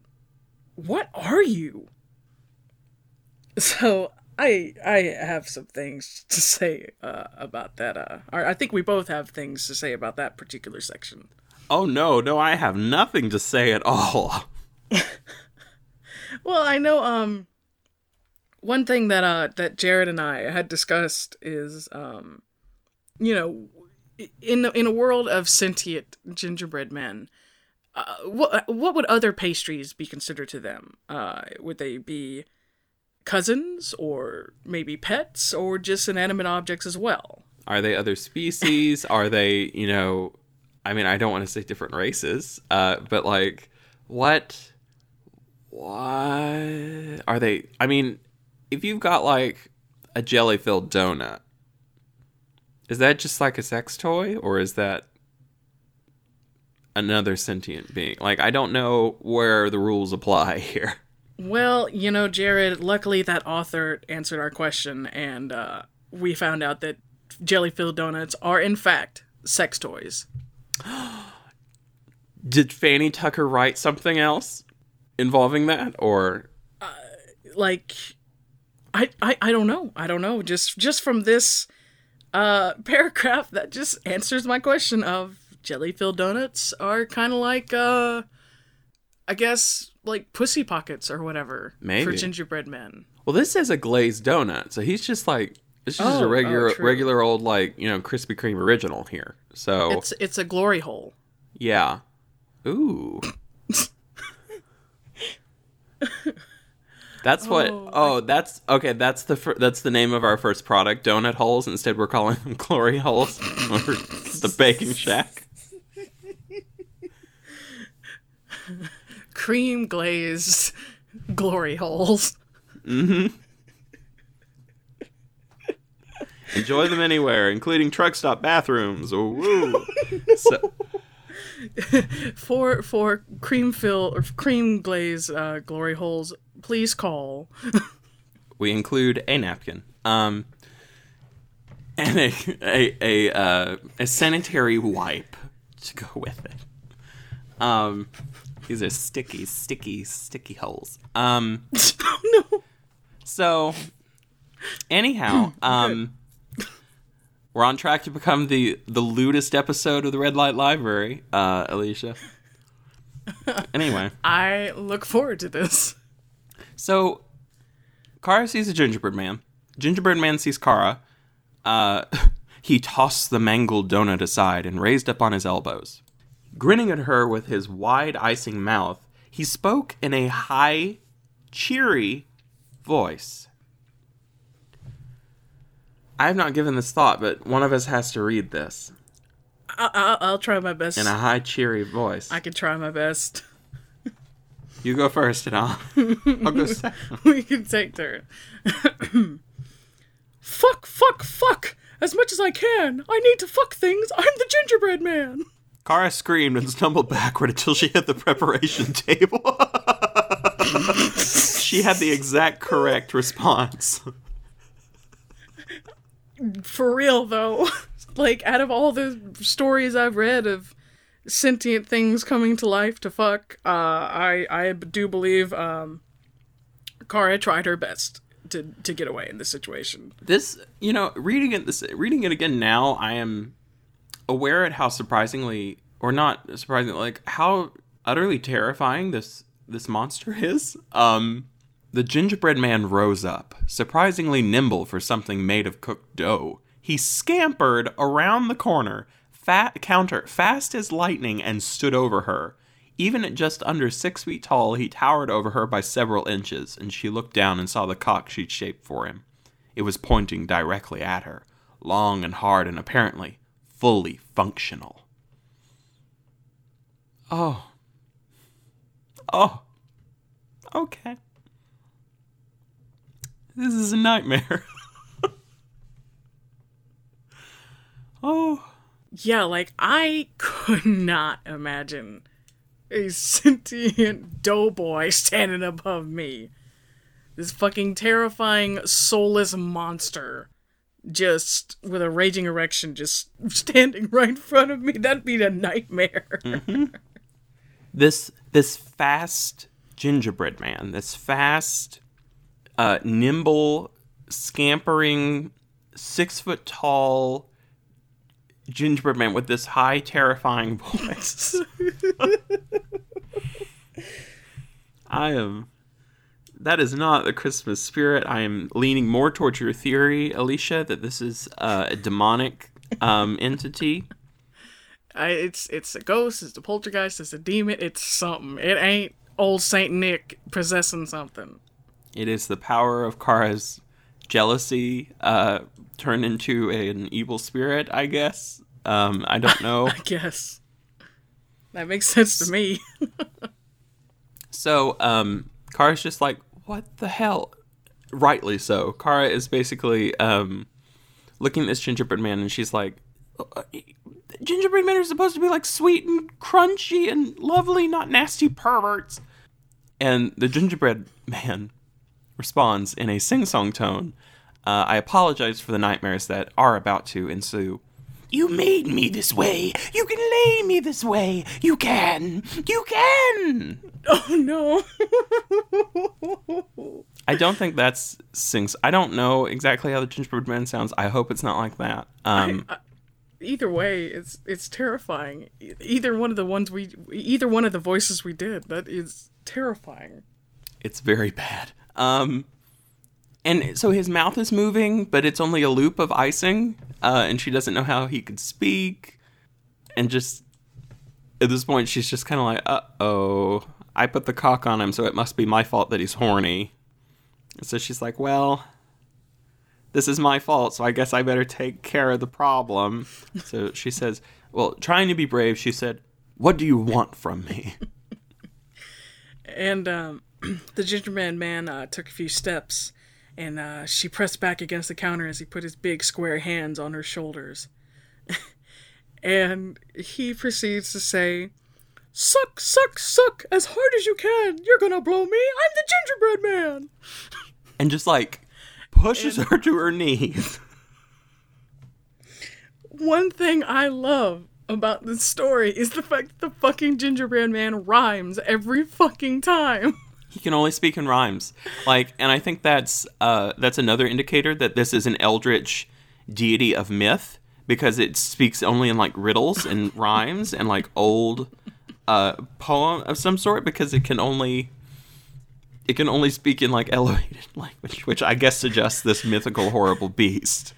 What are you?" So I I have some things to say uh, about that. Uh, I think we both have things to say about that particular section. Oh, no, no, I have nothing to say at all. Well, I know um, one thing that uh, that Jared and I had discussed is, um, you know, in, the, in a world of sentient gingerbread men, uh, what, what would other pastries be considered to them? Uh, would they be cousins, or maybe pets, or just inanimate objects as well? Are they other species? Are they, you know, I mean, I don't want to say different races, uh, but, like, what? Why are they? I mean, if you've got, like, a jelly-filled donut, is that just, like, a sex toy, or is that another sentient being? Like, I don't know where the rules apply here. Well, you know, Jared, luckily that author answered our question, and uh, we found out that jelly-filled donuts are, in fact, sex toys. Did Fanny Tucker write something else involving that, or...? Uh, like, I, I I don't know. I don't know. Just just from this uh, paragraph, that just answers my question of jelly-filled donuts are kind of like, uh, I guess... like pussy pockets or whatever. Maybe. For gingerbread men. Well, this is a glazed donut, so he's just like it's just oh, a regular, oh, regular old like you know Krispy Kreme original here. So it's it's a glory hole. Yeah. Ooh. That's what. Oh, oh, that's okay. That's the fir- that's the name of our first product, donut holes. Instead, we're calling them glory holes. The baking shack. Cream glazed glory holes. Mm-hmm. Enjoy them anywhere, including truck stop bathrooms. Ooh. So. For for cream fill or cream glazed uh, glory holes, please call. We include a napkin, um, and a a a, uh, a sanitary wipe to go with it. Um. These are sticky, sticky, sticky holes. Um, oh, no. So, anyhow, um, we're on track to become the, the lewdest episode of the Red Light Library, uh, Alicia. Anyway. I look forward to this. So, Kara sees a gingerbread man. Gingerbread man sees Kara. Uh, he tossed the mangled donut aside and raised up on his elbows. Grinning at her with his wide, icing mouth, he spoke in a high, cheery voice. I have not given this thought, but one of us has to read this. I'll, I'll try my best. In a high, cheery voice. I can try my best. You go first, and I'll, I'll go second. We can take turns. Fuck, fuck, fuck! As much as I can! I need to fuck things! I'm the gingerbread man! Kara screamed and stumbled backward until she hit the preparation table. She had the exact correct response. For real, though. Like, out of all the stories I've read of sentient things coming to life to fuck, uh, I, I do believe um, Kara tried her best to, to get away in this situation. This, you know, reading it, this, reading it again now, I am... aware at how surprisingly, or not surprisingly, like how utterly terrifying this this monster is. Um, the gingerbread man rose up, surprisingly nimble for something made of cooked dough. He scampered around the corner, fat counter fast as lightning, and stood over her. Even at just under six feet tall, he towered over her by several inches, and she looked down and saw the cock she'd shaped for him. It was pointing directly at her, long and hard, and apparently fully functional. Oh. Oh. Okay. This is a nightmare. Oh. Yeah, like, I could not imagine a sentient doughboy standing above me. This fucking terrifying, soulless monster. Just with a raging erection, just standing right in front of me. That'd be a nightmare. Mm-hmm. This this fast gingerbread man, this fast, uh, nimble, scampering, six foot tall gingerbread man with this high, terrifying voice. I am. That is not the Christmas spirit. I am leaning more towards your theory, Alicia, that this is uh, a demonic um, entity. I, it's it's a ghost, it's a poltergeist, it's a demon, it's something. It ain't old Saint Nick possessing something. It is the power of Kara's jealousy uh, turned into a, an evil spirit, I guess. Um, I don't know. I guess. That makes sense to me. So, um, Kara's just like, what the hell? Rightly so. Kara is basically um, looking at this gingerbread man, and she's like, gingerbread men are supposed to be like sweet and crunchy and lovely, not nasty perverts. And the gingerbread man responds in a sing-song tone, uh, I apologize for the nightmares that are about to ensue. You made me this way. You can lay me this way. You can. You can. Oh, no. I don't think that's sings. I don't know exactly how the gingerbread man sounds. I hope it's not like that. Um, I, I, either way, it's it's terrifying. Either one of the ones we, either one of the voices we did, that is terrifying. It's very bad. Um, and so his mouth is moving, but it's only a loop of icing. Uh, and she doesn't know how he could speak. And just, at this point, she's just kind of like, uh-oh, I put the cock on him, so it must be my fault that he's horny. And so she's like, well, this is my fault, so I guess I better take care of the problem. So she says, well, trying to be brave, she said, what do you want from me? And um, the gingerbread man uh, took a few steps. And uh, she pressed back against the counter as he put his big square hands on her shoulders. And he proceeds to say, suck, suck, suck, as hard as you can. You're gonna blow me. I'm the gingerbread man. And just like pushes and her to her knees. One thing I love about this story is the fact that the fucking gingerbread man rhymes every fucking time. He can only speak in rhymes. Like, and I think that's uh, that's another indicator that this is an eldritch deity of myth, because it speaks only in, like, riddles and rhymes and, like, old uh, poem of some sort, because it can only it can only speak in, like, elevated language, which I guess suggests this mythical, horrible beast.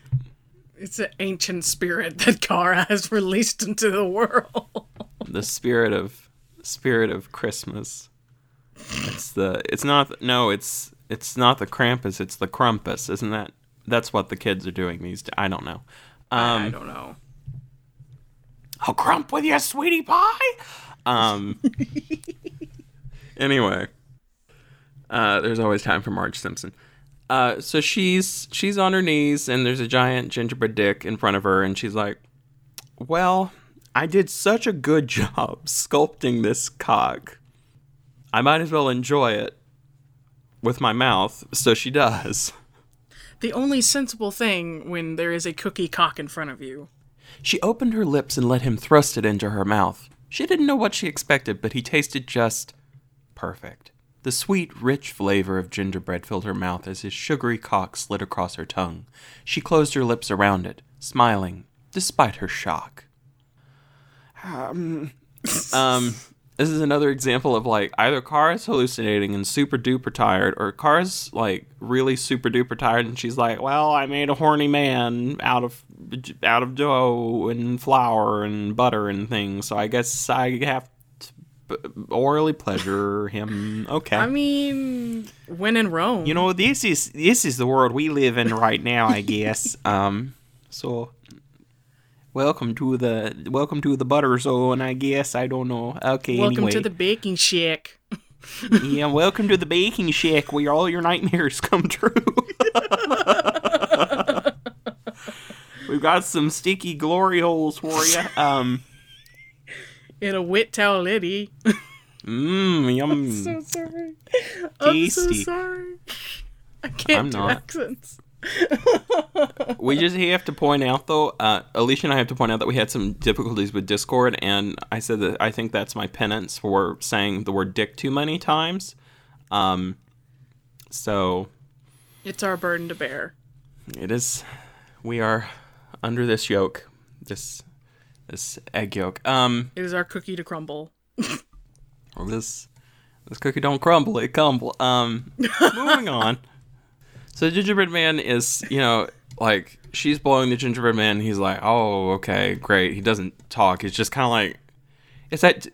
It's an ancient spirit that Kara has released into the world. The spirit of spirit of Christmas. It's the, it's not, no, it's, it's not the Krampus, it's the Crumpus, isn't that, that's what the kids are doing these days, I don't know. Um, I don't know. I'll crump with you, sweetie pie! Um, anyway, uh, there's always time for Marge Simpson. Uh, so she's, she's on her knees, and there's a giant gingerbread dick in front of her, and she's like, well, I did such a good job sculpting this cock. I might as well enjoy it with my mouth, so she does. The only sensible thing when there is a cookie cock in front of you. She opened her lips and let him thrust it into her mouth. She didn't know what she expected, but he tasted just perfect. The sweet, rich flavor of gingerbread filled her mouth as his sugary cock slid across her tongue. She closed her lips around it, smiling, despite her shock. Um... um... This is another example of, like, either Kara's hallucinating and super-duper tired, or Kara's, like, really super-duper tired, and she's like, well, I made a horny man out of out of dough and flour and butter and things, so I guess I have to b- orally pleasure him. Okay. I mean, when in Rome. You know, this is this is the world we live in right now, I guess. um, so... Welcome to the welcome to the butter zone, I guess. I don't know. Okay, welcome anyway. Welcome to the baking shack. Yeah, welcome to the baking shack where all your nightmares come true. We've got some sticky glory holes for you. Um, In a wet towelette. Mmm, yum. I'm so sorry. Tasty. I'm so sorry. I can't I'm do not. accents. We just have to point out, though, uh, Alicia and I have to point out that we had some difficulties with Discord, and I said that I think that's my penance for saying the word dick too many times. Um, so it's our burden to bear. It is. We are under this yoke, this this egg yolk. Um, it is our cookie to crumble. this this cookie don't crumble, it crumble. Um, moving on. So the gingerbread man is, you know, like, she's blowing the gingerbread man, and he's like, oh, okay, great. He doesn't talk. It's just kind of like, it's that,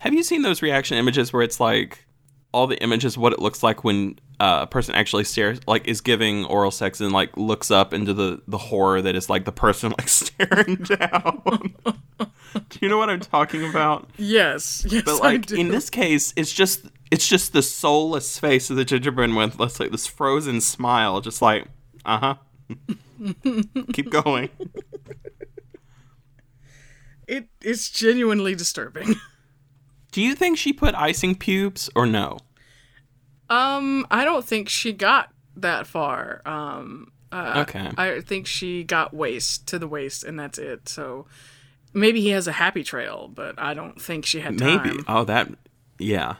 have you seen those reaction images where it's like, all the images, what it looks like when uh, a person actually stares, like, is giving oral sex and, like, looks up into the, the horror that is, like, the person, like, staring down. Do you know what I'm talking about? Yes. Yes, but, like, I do. In this case, it's just... It's just the soulless face of the gingerbread man with, like, this frozen smile, just like, uh-huh. Keep going. It it's genuinely disturbing. Do you think she put icing pubes or no? Um, I don't think she got that far. Um, uh, okay. I think she got waist to the waist, and that's it. So maybe he has a happy trail, but I don't think she had time. Maybe. Oh, that. Yeah.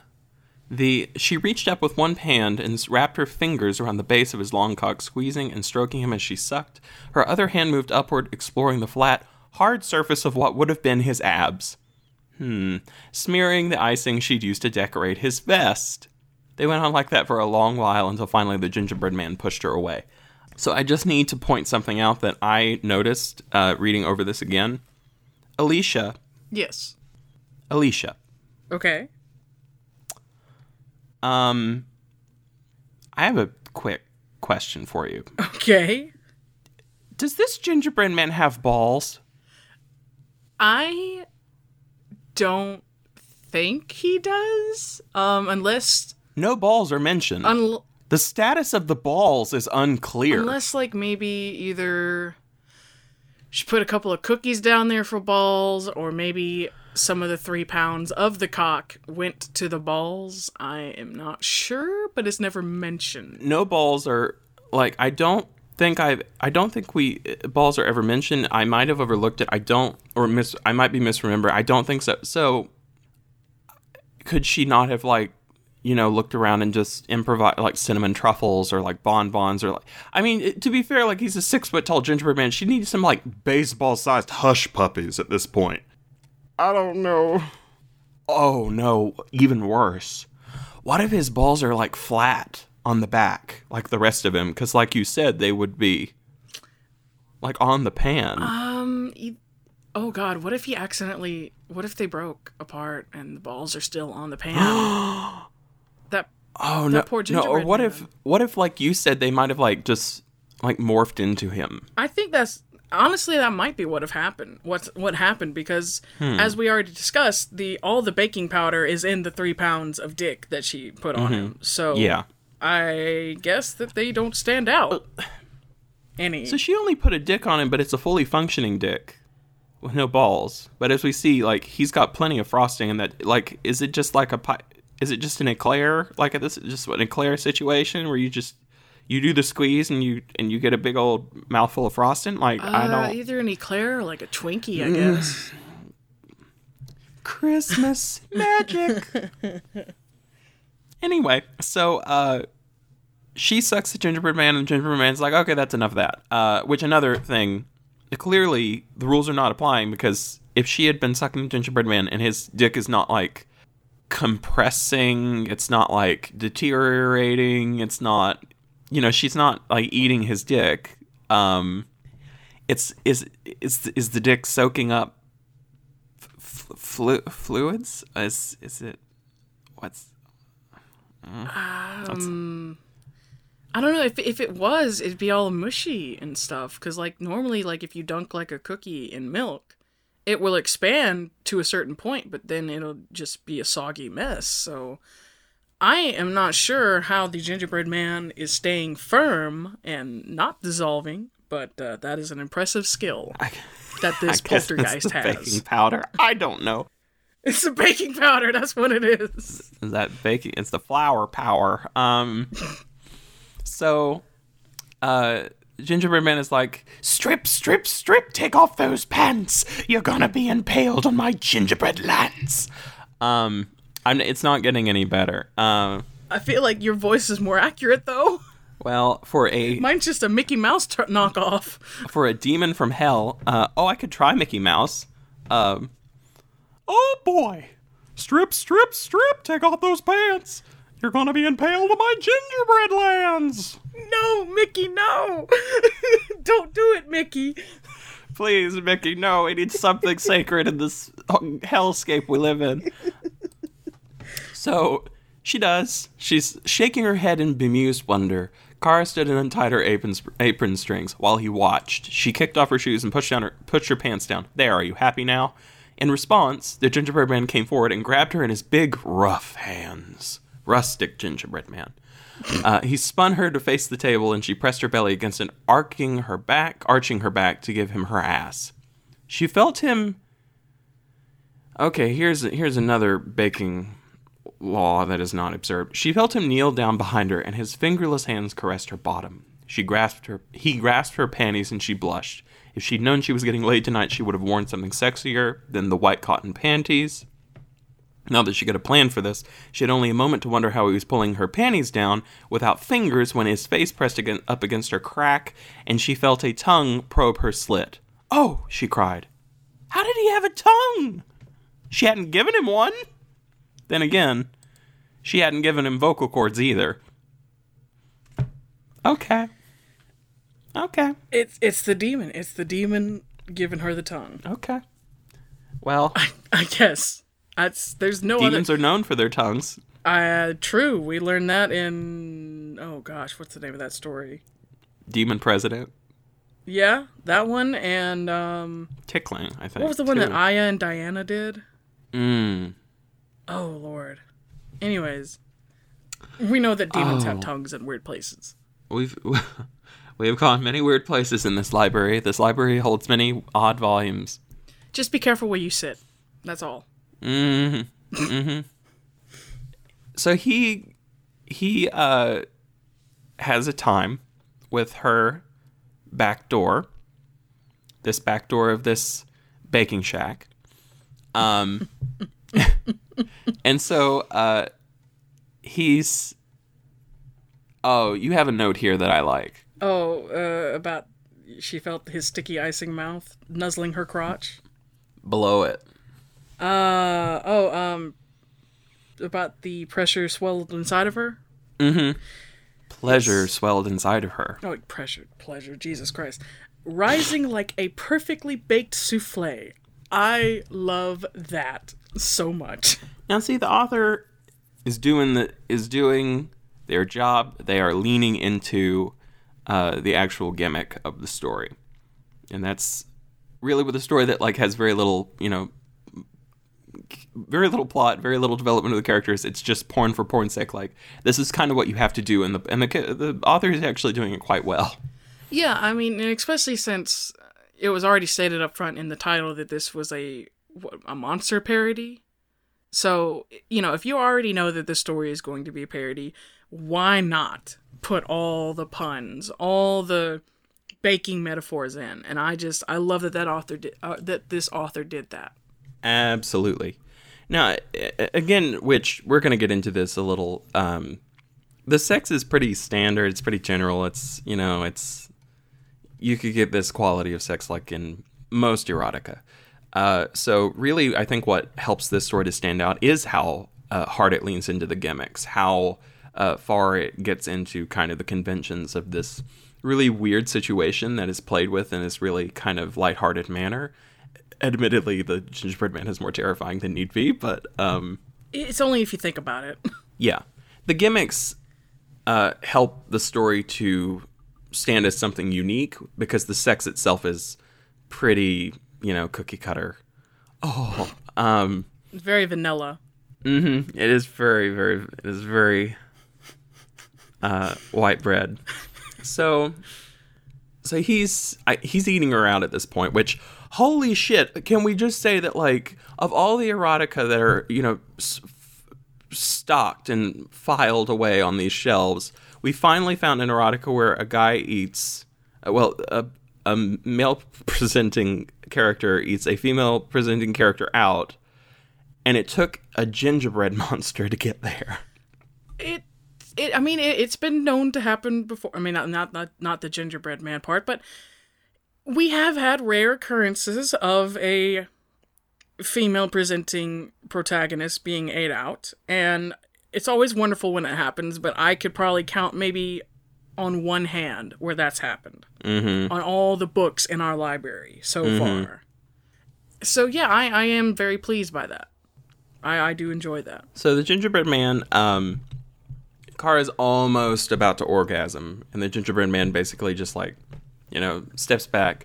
The she reached up with one hand and wrapped her fingers around the base of his long cock, squeezing and stroking him as she sucked. Her other hand moved upward, exploring the flat, hard surface of what would have been his abs. Hmm. Smearing the icing she'd used to decorate his vest. They went on like that for a long while until finally the gingerbread man pushed her away. So I just need to point something out that I noticed uh, reading over this again. Alicia. Yes. Alicia. Okay. Um, I have a quick question for you. Okay. Does this gingerbread man have balls? I don't think he does, um, unless... No balls are mentioned. Unl- the status of the balls is unclear. Unless, like, maybe either she put a couple of cookies down there for balls, or maybe some of the three pounds of the cock went to the balls. I am not sure, but it's never mentioned. No balls are, like, I don't think I've, I don't think we, balls are ever mentioned. I might have overlooked it. I don't, or mis, I might be misremembering. I don't think so. So, could she not have, like, you know, looked around and just improvised, like, cinnamon truffles or, like, bonbons or, like... I mean, it, to be fair, like, he's a six-foot-tall gingerbread man. She needs some, like, baseball-sized hush puppies at this point. I don't know. Oh, no. Even worse. What if his balls are, like, flat on the back, like the rest of him? Because, like you said, they would be, like, on the pan. Um, you- Oh, God, what if he accidentally... What if they broke apart and the balls are still on the pan? That oh that no, poor no! Or what man. if what if like you said they might have like just like morphed into him? I think that's honestly that might be what have happened. What's what happened because hmm. as we already discussed, the all the baking powder is in the three pounds of dick that she put on mm-hmm. him. So yeah. I guess that they don't stand out any. So she only put a dick on him, but it's a fully functioning dick with no balls. But as we see, like he's got plenty of frosting, and that like is it just like a pie? Is it just an eclair? Like this is just an eclair situation where you just you do the squeeze and you and you get a big old mouthful of frosting? Like uh, I don't either an eclair or like a Twinkie, I guess. Christmas magic. Anyway, so uh, she sucks the gingerbread man, and the gingerbread man's like, okay, that's enough of that. Uh, which another thing, clearly the rules are not applying because if she had been sucking the gingerbread man and his dick is not like compressing, it's not like deteriorating, it's not, you know, she's not like eating his dick, um it's is is is the dick soaking up f- flu- fluids is is it what's um what's, I don't know if if it was it'd be all mushy and stuff cuz like normally like if you dunk like a cookie in milk it will expand to a certain point, but then it'll just be a soggy mess. So I am not sure how the gingerbread man is staying firm and not dissolving, but uh, that is an impressive skill I, that this I poltergeist has. Baking powder? I don't know. It's the baking powder. That's what it is. Is that baking? It's the flour power. Um. so, uh. Gingerbread Man is like, strip, strip, strip, take off those pants. You're gonna be impaled on my gingerbread lance. Um, I'm, it's not getting any better. Um, I feel like your voice is more accurate, though. Well, for a... Mine's just a Mickey Mouse t- knockoff. For a demon from hell. Uh, oh, I could try Mickey Mouse. Um, oh, boy. Strip, strip, strip, take off those pants. You're gonna be impaled on my gingerbread lands. No, Mickey, no. Don't do it, Mickey. Please, Mickey, no. We need something sacred in this hellscape we live in. So she does. She's shaking her head in bemused wonder. Kara stood and untied her apron, apron strings while he watched. She kicked off her shoes and pushed down her, pushed her pants down. There, are you happy now? In response, the gingerbread man came forward and grabbed her in his big, rough hands. Rustic gingerbread man. Uh, he spun her to face the table, and she pressed her belly against it, arcing her back, arching her back to give him her ass. She felt him. Okay, here's here's another baking law that is not observed, she felt him kneel down behind her, and his fingerless hands caressed her bottom. She grasped her. He grasped her panties, and she blushed. If she'd known she was getting laid tonight, she would have worn something sexier than the white cotton panties. Now that she got a plan for this, she had only a moment to wonder how he was pulling her panties down without fingers when his face pressed against, up against her crack, and she felt a tongue probe her slit. "Oh!" she cried. How did he have a tongue? She hadn't given him one. Then again, she hadn't given him vocal cords either. Okay. Okay. It's it's the demon. It's the demon giving her the tongue. Okay. Well, I, I guess that's there's no demons other... are known for their tongues. Uh, true. We learned that in oh gosh, what's the name of that story? Demon President. Yeah, that one and um, tickling. I think. What was the one too. that Aya and Diana did? Mm. Oh Lord. Anyways, we know that demons oh. have tongues in weird places. We've. We have gone many weird places in this library. This library holds many odd volumes. Just be careful where you sit. That's all. Mm-hmm. mm-hmm. So he he uh, has a time with her back door. This back door of this baking shack. Um, and so uh, he's... Oh, you have a note here that I like. Oh, uh, about she felt his sticky icing mouth nuzzling her crotch. Below it. Uh, oh, um, about the pressure swelled inside of her? Mm-hmm. Pleasure it's, swelled inside of her. Oh, pressure, pleasure, Jesus Christ. Rising like a perfectly baked souffle. I love that so much. Now see, the author is doing the, is doing their job. They are leaning into... Uh, the actual gimmick of the story. And that's really with a story that like has very little, you know, very little plot, very little development of the characters. It's just porn for porn's sake. Like, this is kind of what you have to do. And the and the, the author is actually doing it quite well. Yeah, I mean, and especially since it was already stated up front in the title that this was a, a monster parody. So, you know, if you already know that this story is going to be a parody, why not put all the puns, all the baking metaphors in? And I just, I love that that author did, uh, that this author did that. Absolutely. Now, again, which we're going to get into this a little. Um, the sex is pretty standard. It's pretty general. It's, you know, it's, you could get this quality of sex like in most erotica. Uh, so really, I think what helps this story to stand out is how uh, hard it leans into the gimmicks, how Uh, far it gets into kind of the conventions of this really weird situation that is played with in this really kind of lighthearted manner. Admittedly, the Gingerbread Man is more terrifying than need be, but... Um, it's only if you think about it. Yeah. The gimmicks uh, help the story to stand as something unique because the sex itself is pretty, you know, cookie cutter. Oh. Um, it's very vanilla. Mm-hmm. It is very, very... It is very... Uh, white bread. So, so he's I, he's eating her out at this point. Which, holy shit! Can we just say that, like, of all the erotica that are, you know, s- stocked and filed away on these shelves, we finally found an erotica where a guy eats, uh, well, a, a male-presenting character eats a female-presenting character out, and it took a gingerbread monster to get there. It. It, I mean, it, it's been known to happen before. I mean, not, not not not the Gingerbread Man part, but we have had rare occurrences of a female-presenting protagonist being ate out, and it's always wonderful when it happens, but I could probably count maybe on one hand where that's happened. Mm-hmm. On all the books in our library so mm-hmm. far. So, yeah, I, I am very pleased by that. I, I do enjoy that. So, the Gingerbread Man... um. Kara's almost about to orgasm, and the Gingerbread Man basically just, like, you know, steps back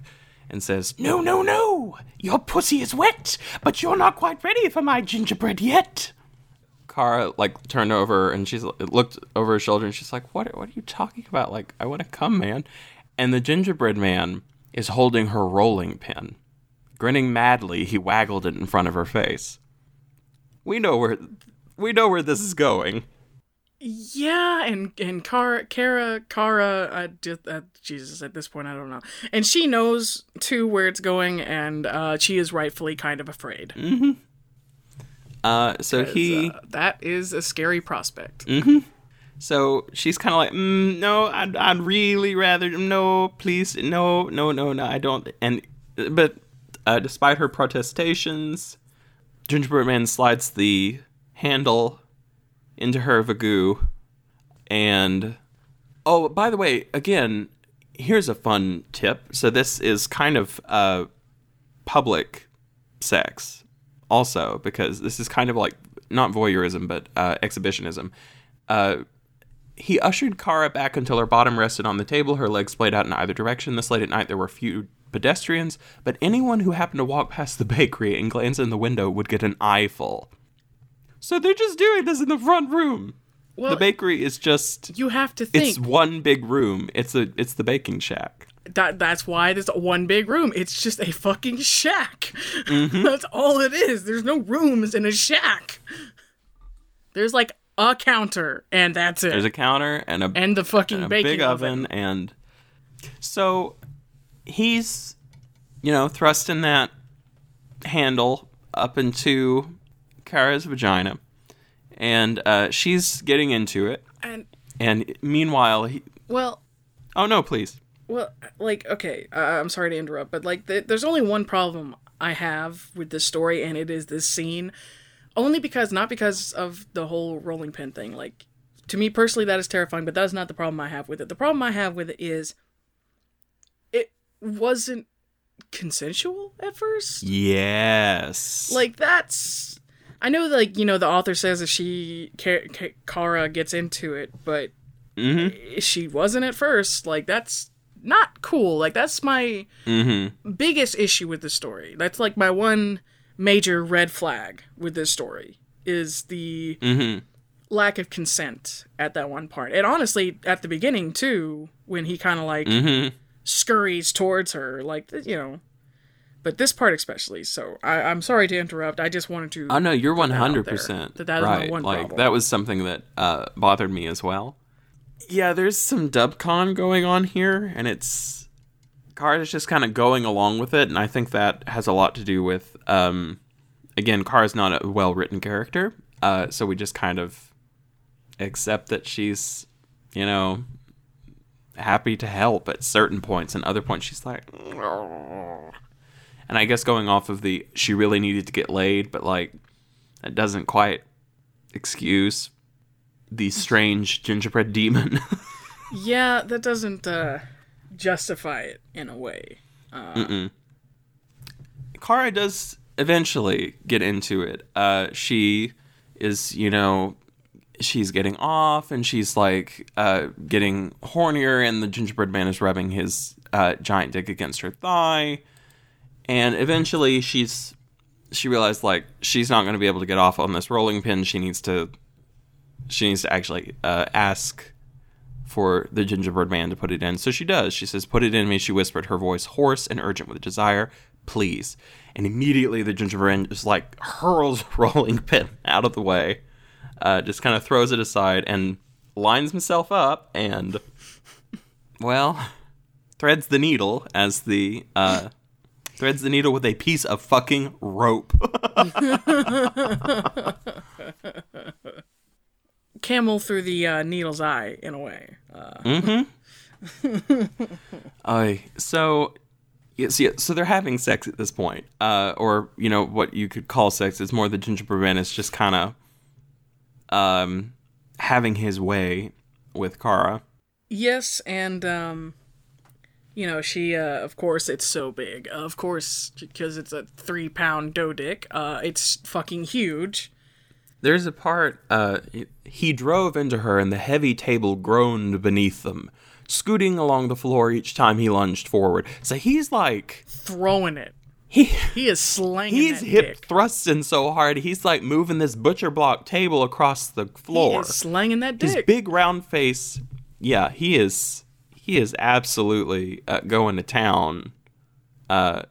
and says, "No, no, no! Your pussy is wet, but you're not quite ready for my gingerbread yet!" Kara, like, turned over, and she looked over her shoulder, and she's like, what, what are you talking about? Like, I want to come, man. And the Gingerbread Man is holding her rolling pin. Grinning madly, he waggled it in front of her face. We know where... we know where this is going. Yeah, and and Kara, Kara, Kara, I did, uh, Jesus, at this point, I don't know. And she knows, too, where it's going, and uh, she is rightfully kind of afraid. Mm-hmm. Uh, so he... Uh, that is a scary prospect. Mm-hmm. So she's kind of like, mm, no, I'd, I'd really rather, no, please, no, no, no, no, I don't. And But uh, despite her protestations, Gingerbread Man slides the handle into her Vagoo. And, oh, by the way, again, here's a fun tip. So this is kind of uh, public sex also, because this is kind of like, not voyeurism, but uh, exhibitionism. Uh, he ushered Kara back until her bottom rested on the table, her legs splayed out in either direction. This late at night, there were few pedestrians, but anyone who happened to walk past the bakery and glance in the window would get an eyeful. So they're just doing this in the front room. Well, the bakery is just... You have to think. It's one big room. It's a it's the baking shack. That That's why there's one big room. It's just a fucking shack. Mm-hmm. That's all it is. There's no rooms in a shack. There's like a counter, and that's it. There's a counter and a... And the fucking and a baking big oven. oven. And so he's, you know, thrusting that handle up into Kara's vagina, and uh, she's getting into it, and and meanwhile, he... well, oh no, please, well, like, okay, uh, I'm sorry to interrupt, but like, th- there's only one problem I have with this story, and it is this scene, only because, not because of the whole rolling pin thing. Like, to me personally, that is terrifying, but that is not the problem I have with it. The problem I have with it is, it wasn't consensual at first. Yes, like that's. I know, like, you know, the author says that she, Kara, gets into it, but mm-hmm. she wasn't at first. Like, that's not cool. Like, that's my mm-hmm. biggest issue with the story. That's, like, my one major red flag with this story is the mm-hmm. lack of consent at that one part. And honestly, at the beginning, too, when he kind of, like, mm-hmm. scurries towards her, like, you know. But this part especially, so I, I'm sorry to interrupt. I just wanted to... Oh, no, you're one hundred percent that that right. Is my one like, problem. That was something that uh, bothered me as well. Yeah, there's some dubcon going on here, and it's... Kara's just kind of going along with it, and I think that has a lot to do with... Um, again, Kara's not a well-written character, uh, so we just kind of accept that she's, you know, happy to help at certain points, and other points she's like... Oh. And I guess going off of the, she really needed to get laid, but, like, that doesn't quite excuse the strange gingerbread demon. Yeah, that doesn't uh, justify it in a way. Uh, Mm-mm. Kara does eventually get into it. Uh, she is, you know, she's getting off, and she's, like, uh, getting hornier, and the gingerbread man is rubbing his uh, giant dick against her thigh. And eventually she's she realized, like, she's not going to be able to get off on this rolling pin. She needs to she needs to actually uh, ask for the gingerbread man to put it in. So she does. She says, "Put it in me," she whispered, her voice hoarse and urgent with desire. "Please." And immediately the gingerbread man just, like, hurls the rolling pin out of the way, uh, just kind of throws it aside and lines himself up and, well, threads the needle as the... Uh, Threads the needle with a piece of fucking rope. Camel through the uh, needle's eye, in a way. Uh. Mm-hmm. uh, so, yeah, so, yeah, so they're having sex at this point. Uh, or, you know, what you could call sex. It's more the gingerbread man is just kind of um, having his way with Kara. Yes, and... Um... You know, she, uh, of course, it's so big. Uh, of course, because it's a three-pound dough dick. Uh, it's fucking huge. There's a part, uh, he drove into her and the heavy table groaned beneath them, scooting along the floor each time he lunged forward. So he's, like... Throwing it. He he is slanging that dick. He's hip thrusting so hard, he's, like, moving this butcher block table across the floor. He is slanging that dick. His big round face. Yeah, he is... He is absolutely uh, going to town. Uh,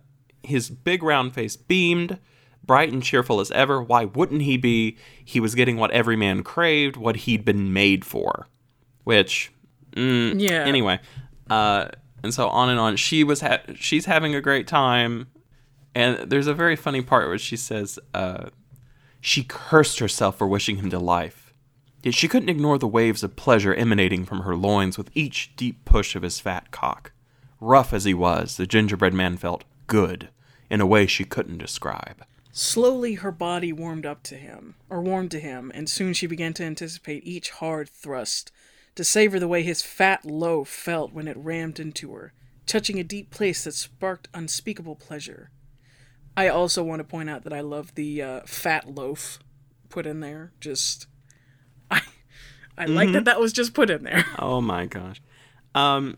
his big round face beamed, bright and cheerful as ever. Why wouldn't he be? He was getting what every man craved, what he'd been made for. Which, mm, yeah. Anyway, uh, and so on and on. She was ha- she's having a great time, and there's a very funny part where she says, uh, she cursed herself for wishing him to life. Yet she couldn't ignore the waves of pleasure emanating from her loins with each deep push of his fat cock. Rough as he was, the gingerbread man felt good in a way she couldn't describe. Slowly her body warmed up to him, or warmed to him, and soon she began to anticipate each hard thrust, to savor the way his fat low felt when it rammed into her, touching a deep place that sparked unspeakable pleasure. I also want to point out that I love the uh, fat loaf put in there. Just, I I mm-hmm. like that that was just put in there. Oh my gosh. Um,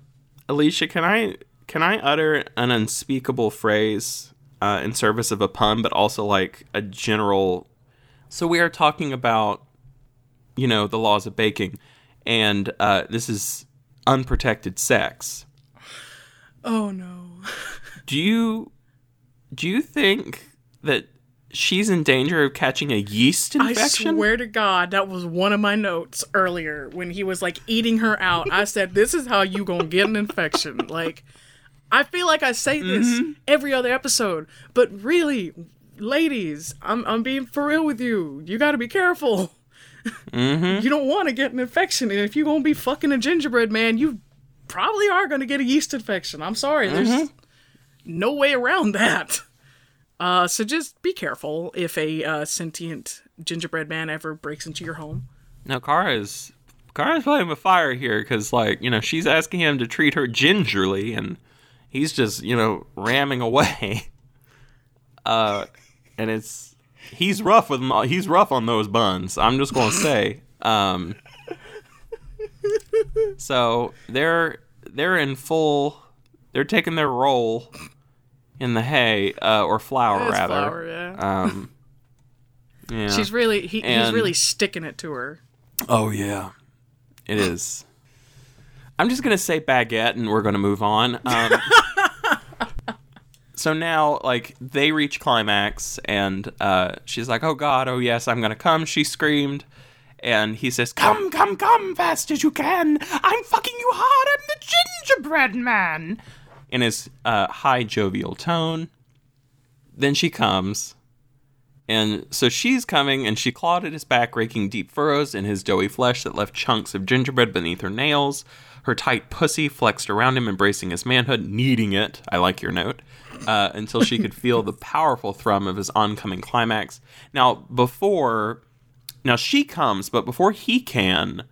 Alicia, can I can I utter an unspeakable phrase uh, in service of a pun, but also like a general... So we are talking about, you know, the laws of baking, and uh, this is unprotected sex. Oh no. Do you... Do you think that she's in danger of catching a yeast infection? I swear to God, that was one of my notes earlier when he was, like, eating her out. I said, this is how you gonna get an infection. Like, I feel like I say this mm-hmm. every other episode. But really, ladies, I'm I'm being for real with you. You gotta be careful. Mm-hmm. You don't want to get an infection. And if you're gonna be fucking a gingerbread man, you probably are gonna get a yeast infection. I'm sorry. Mm-hmm. There's... no way around that. Uh, so just be careful if a uh, sentient gingerbread man ever breaks into your home. Now, Kara's, Kara's playing with fire here because, like, you know, she's asking him to treat her gingerly, and he's just, you know, ramming away. Uh, and it's he's rough with he's rough on those buns. I'm just gonna say. Um, so they're they're in full. They're taking their roll in the hay, uh, or flour, it's rather. Flour, yeah. Um, yeah. She's really, he, and, he's really sticking it to her. Oh, yeah. It is. I'm just going to say baguette, and we're going to move on. Um, so now, like, they reach climax, and uh, she's like, oh, God, oh, yes, I'm going to come, she screamed. And he says, come, come, come, fast as you can. I'm fucking you hard. I'm the gingerbread man. In his uh, high, jovial tone. Then she comes. And so she's coming, and she clawed at his back, raking deep furrows in his doughy flesh that left chunks of gingerbread beneath her nails. Her tight pussy flexed around him, embracing his manhood, kneading it, I like your note, uh, until she could feel the powerful thrum of his oncoming climax. Now, before... Now, she comes, but before he can,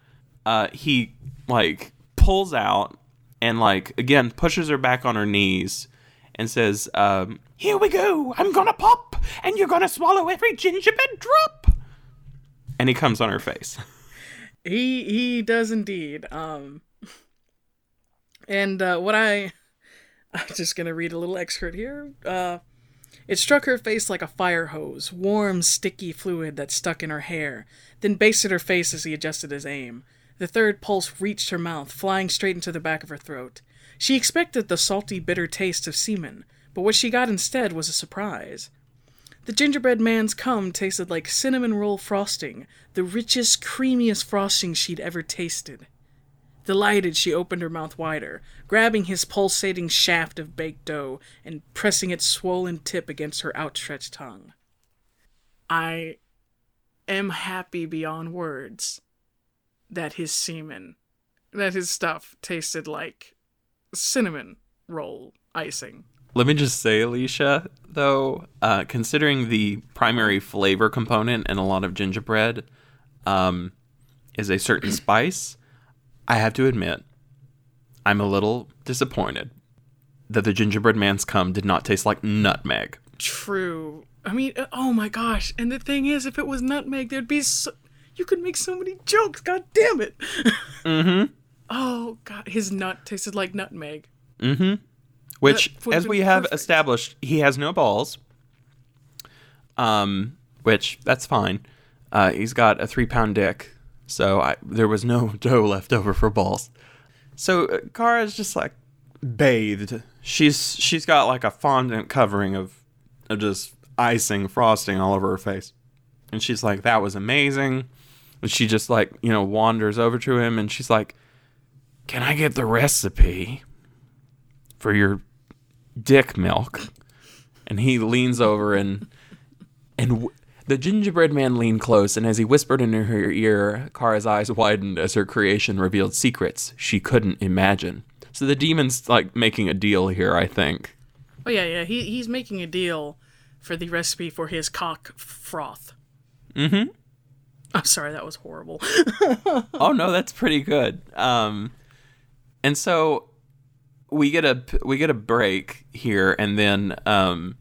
uh, he, like, pulls out and, like, again, pushes her back on her knees and says, um, here we go, I'm gonna pop, and you're gonna swallow every gingerbread drop. And he comes on her face. He he does indeed. Um, and uh, what I... I'm just gonna read a little excerpt here. Uh... It struck her face like a fire hose, warm, sticky fluid that stuck in her hair, then basted her face as he adjusted his aim. The third pulse reached her mouth, flying straight into the back of her throat. She expected the salty, bitter taste of semen, but what she got instead was a surprise. The gingerbread man's cum tasted like cinnamon roll frosting, the richest, creamiest frosting she'd ever tasted. Delighted, she opened her mouth wider, grabbing his pulsating shaft of baked dough and pressing its swollen tip against her outstretched tongue. I am happy beyond words that his semen, that his stuff tasted like cinnamon roll icing. Let me just say, Alicia, though, uh, considering the primary flavor component in a lot of gingerbread um, is a certain spice... I have to admit, I'm a little disappointed that the gingerbread man's cum did not taste like nutmeg. True. I mean, oh my gosh. And the thing is, if it was nutmeg, there'd be so... You could make so many jokes, god damn it. Mm-hmm. Oh, God. His nut tasted like nutmeg. Mm-hmm. Which, as we have perfect. established, he has no balls. Um, which, that's fine. Uh, he's got a three-pound dick. So I, there was no dough left over for balls. So uh, Kara's just like bathed. She's she's got like a fondant covering of, of just icing, frosting all over her face. And she's like, that was amazing. And she just like, you know, wanders over to him and she's like, can I get the recipe for your dick milk? And he leans over and, and w- the gingerbread man leaned close. And as he whispered in her ear, Kara's eyes widened as her creation revealed secrets she couldn't imagine. So the demon's like making a deal here, I think. Oh yeah, yeah. He he's making a deal for the recipe for his cock froth. Mm-hmm. I'm sorry, that was horrible. Oh no, that's pretty good. Um, and so we get a we get a break here, and then um,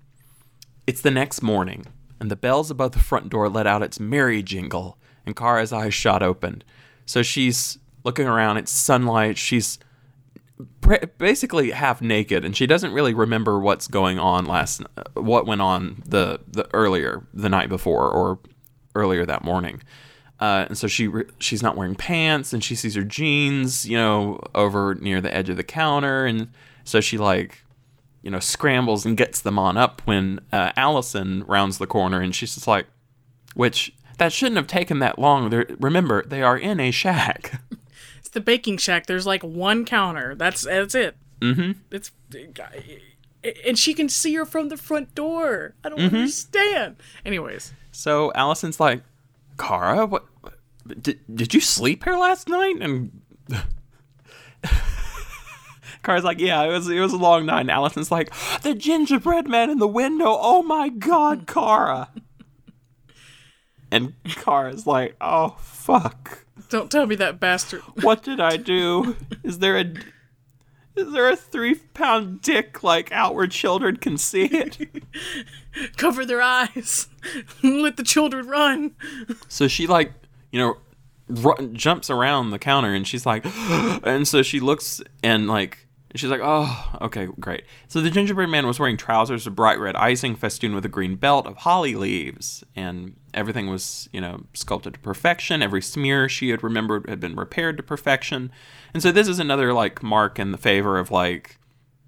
it's the next morning, and the bells above the front door let out its merry jingle, and Kara's eyes shot open. So she's looking around. It's sunlight. She's basically half naked, and she doesn't really remember what's going on last, what went on the, the earlier the night before or earlier that morning, uh, and so she re- she's not wearing pants, and she sees her jeans, you know, over near the edge of the counter, and so she like, you know, scrambles and gets them on up when uh, Allison rounds the corner, and she's just like, which that shouldn't have taken that long. They're, remember, they are in a shack. The baking shack, there's like one counter. That's that's it. Mm-hmm. It's and she can see her from the front door. I don't mm-hmm. understand. Anyways, so Allison's like, Kara, what? Did did you sleep here last night? And Kara's like, yeah, it was it was a long night. And Allison's like, the gingerbread man in the window. Oh my god, Kara. And Kara's like, oh fuck. Don't tell me that bastard. What did I do? Is there a is there a three pound dick like outward children can see it? Cover their eyes. Let the children run. So she like, you know, run, jumps around the counter, and she's like, and so she looks and like, she's like, oh, okay, great. So the gingerbread man was wearing trousers of bright red icing festooned with a green belt of holly leaves. And everything was, you know, sculpted to perfection. Every smear she had remembered had been repaired to perfection. And so this is another, like, mark in the favor of, like,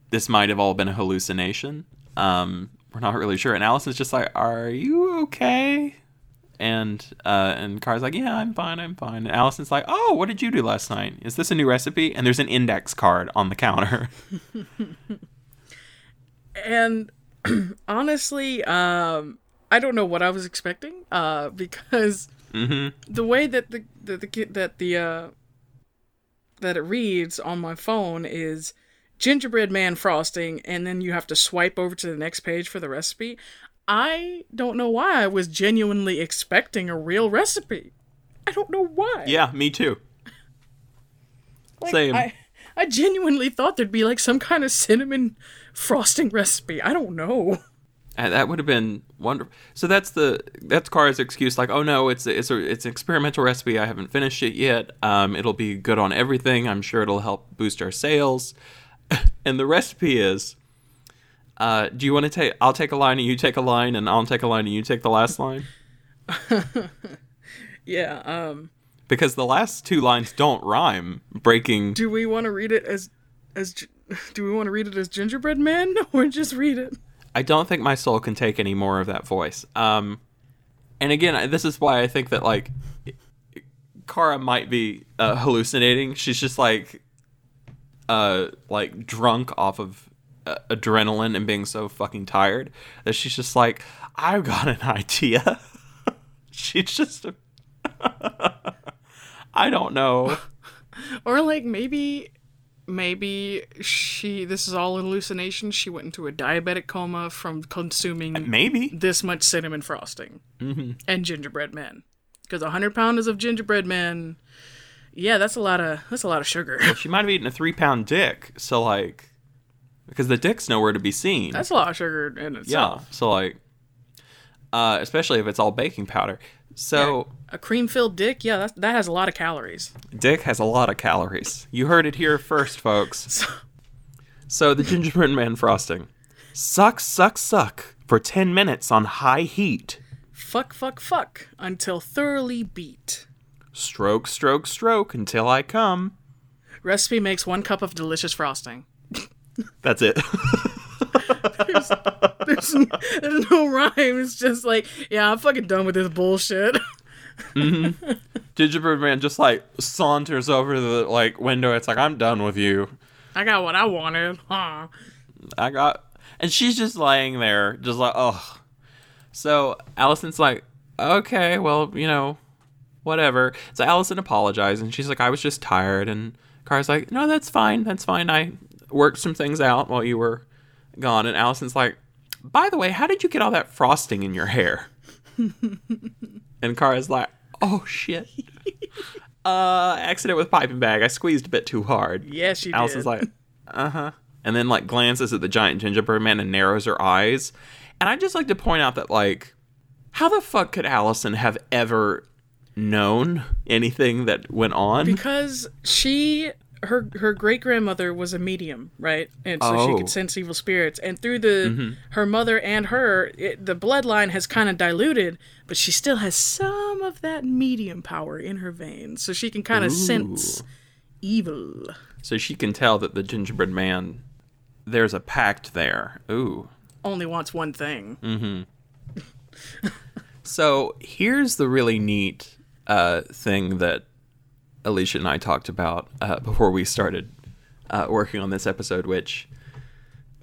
this might have all been a hallucination. Um, we're not really sure. And Allison's just like, are you okay? And uh, and Kara's like, yeah, I'm fine, I'm fine. And Allison's like, oh, what did you do last night? Is this a new recipe? And there's an index card on the counter. And honestly, um, I don't know what I was expecting, uh, because mm-hmm. the way that the that the that the uh, that it reads on my phone is gingerbread man frosting, and then you have to swipe over to the next page for the recipe. I don't know why I was genuinely expecting a real recipe. I don't know why. Yeah, me too. Like, same. I, I genuinely thought there'd be like some kind of cinnamon frosting recipe. I don't know. And that would have been wonderful. So that's the that's Kara's excuse. Like, oh no, it's it's a it's an experimental recipe. I haven't finished it yet. Um, it'll be good on everything. I'm sure it'll help boost our sales. And the recipe is. Uh, do you want to take, I'll take a line and you take a line and I'll take a line and you take the last line? Yeah. Um, because the last two lines don't rhyme, breaking. Do we want to read it as, as, do we want to read it as gingerbread man or just read it? I don't think my soul can take any more of that voice. Um, and again, this is why I think that like Kara might be uh, hallucinating. She's just like, uh, like drunk off of adrenaline and being so fucking tired that she's just like, I've got an idea. She's just a... I don't know. Or like maybe maybe she this is all hallucination. She went into a diabetic coma from consuming maybe this much cinnamon frosting mm-hmm. and gingerbread man, because one hundred pounds of gingerbread man, yeah, that's a lot of that's a lot of sugar. Well, she might have eaten a three pound dick, so like, because the dick's nowhere to be seen. That's a lot of sugar in itself. Yeah, so like, uh, especially if it's all baking powder. So yeah, a cream-filled dick, yeah, that's, that has a lot of calories. Dick has a lot of calories. You heard it here first, folks. so, so the gingerbread man frosting. Suck, suck, suck for ten minutes on high heat. Fuck, fuck, fuck until thoroughly beat. Stroke, stroke, stroke until I come. Recipe makes one cup of delicious frosting. That's it. there's, there's, there's no rhyme. It's just like, yeah, I'm fucking done with this bullshit. Mm-hmm. Gingerbread Man just like saunters over to the like window. It's like, I'm done with you. I got what I wanted. Huh. I got, and she's just laying there, just like, oh. So Allison's like, okay, well, you know, whatever. So Allison apologized, and she's like, I was just tired. And Kara's like, no, that's fine, that's fine. I worked some things out while you were gone. And Allison's like, by the way, how did you get all that frosting in your hair? And Kara's like, oh shit. Uh, accident with piping bag. I squeezed a bit too hard. Yeah, she did. Allison's like, uh-huh. And then, like, glances at the giant gingerbread man and narrows her eyes. And I'd just like to point out that, like, how the fuck could Allison have ever known anything that went on? Because she, her her great-grandmother was a medium, right? And so oh. she could sense evil spirits. And through the mm-hmm. her mother and her, it, the bloodline has kind of diluted, but she still has some of that medium power in her veins. So she can kind of sense evil. So she can tell that the gingerbread man, there's a pact there. Ooh. Only wants one thing. Mm-hmm. So here's the really neat uh, thing that Alicia and I talked about uh, before we started uh, working on this episode, which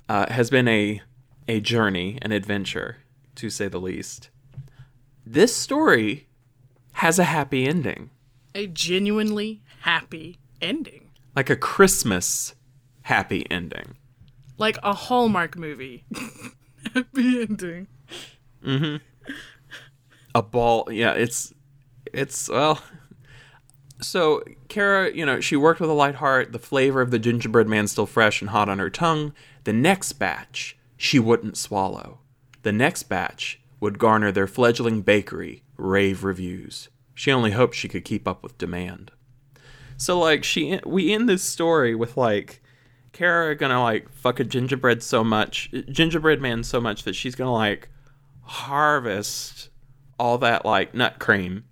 uh, has been a a journey, an adventure, to say the least. This story has a happy ending. A genuinely happy ending. Like a Christmas happy ending. Like a Hallmark movie. Happy ending. Mm-hmm. A ball. Yeah, it's, it's, well. So, Kara, you know, she worked with a light heart. The flavor of the gingerbread man still fresh and hot on her tongue. The next batch, she wouldn't swallow. The next batch would garner their fledgling bakery rave reviews. She only hoped she could keep up with demand. So, like, she, we end this story with, like, Kara gonna, like, fuck a gingerbread so much, gingerbread man so much that she's gonna, like, harvest all that, like, nut cream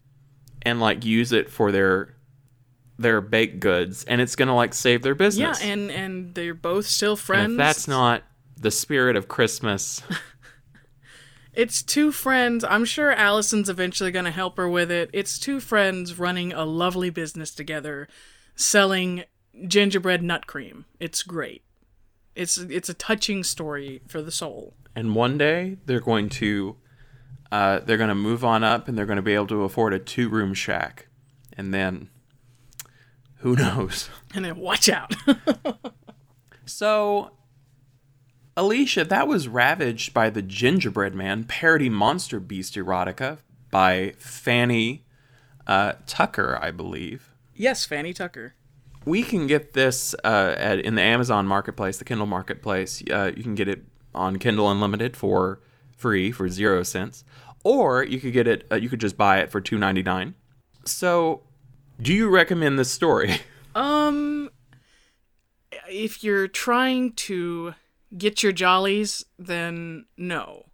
and, like, use it for their their baked goods, and it's gonna, like, save their business. Yeah, and, and they're both still friends. And if that's not the spirit of Christmas. It's two friends. I'm sure Allison's eventually gonna help her with it. It's two friends running a lovely business together, selling gingerbread nut cream. It's great. It's it's a touching story for the soul. And one day they're going to uh, they're going to move on up, and they're going to be able to afford a two room shack. And then who knows? And then watch out. So, Alicia, that was Ravaged by the Gingerbread Man, parody monster beast erotica by Fanny uh, Tucker, I believe. Yes, Fanny Tucker. We can get this uh, at, in the Amazon marketplace, the Kindle marketplace. Uh, you can get it on Kindle Unlimited for free for zero cents, or you could get it. Uh, you could just buy it for two dollars and ninety-nine cents. So, do you recommend this story? Um, if you're trying to get your jollies, then no.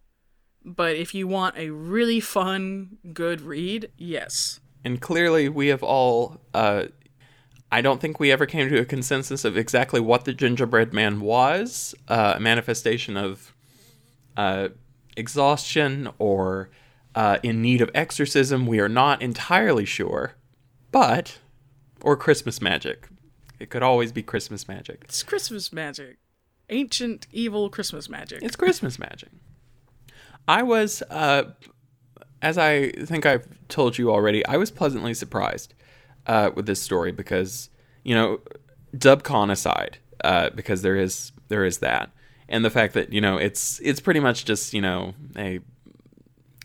But if you want a really fun, good read, yes. And clearly, we have all. Uh, I don't think we ever came to a consensus of exactly what the gingerbread man was, uh, a manifestation of uh, exhaustion or uh, in need of exorcism. We are not entirely sure, but, or Christmas magic. It could always be Christmas magic. It's Christmas magic. Ancient, evil Christmas magic. It's Christmas magic. I was, uh, as I think I've told you already, I was pleasantly surprised. Uh, with this story, because, you know, DubCon aside, uh, because there is there is that, and the fact that, you know, it's it's pretty much just, you know, a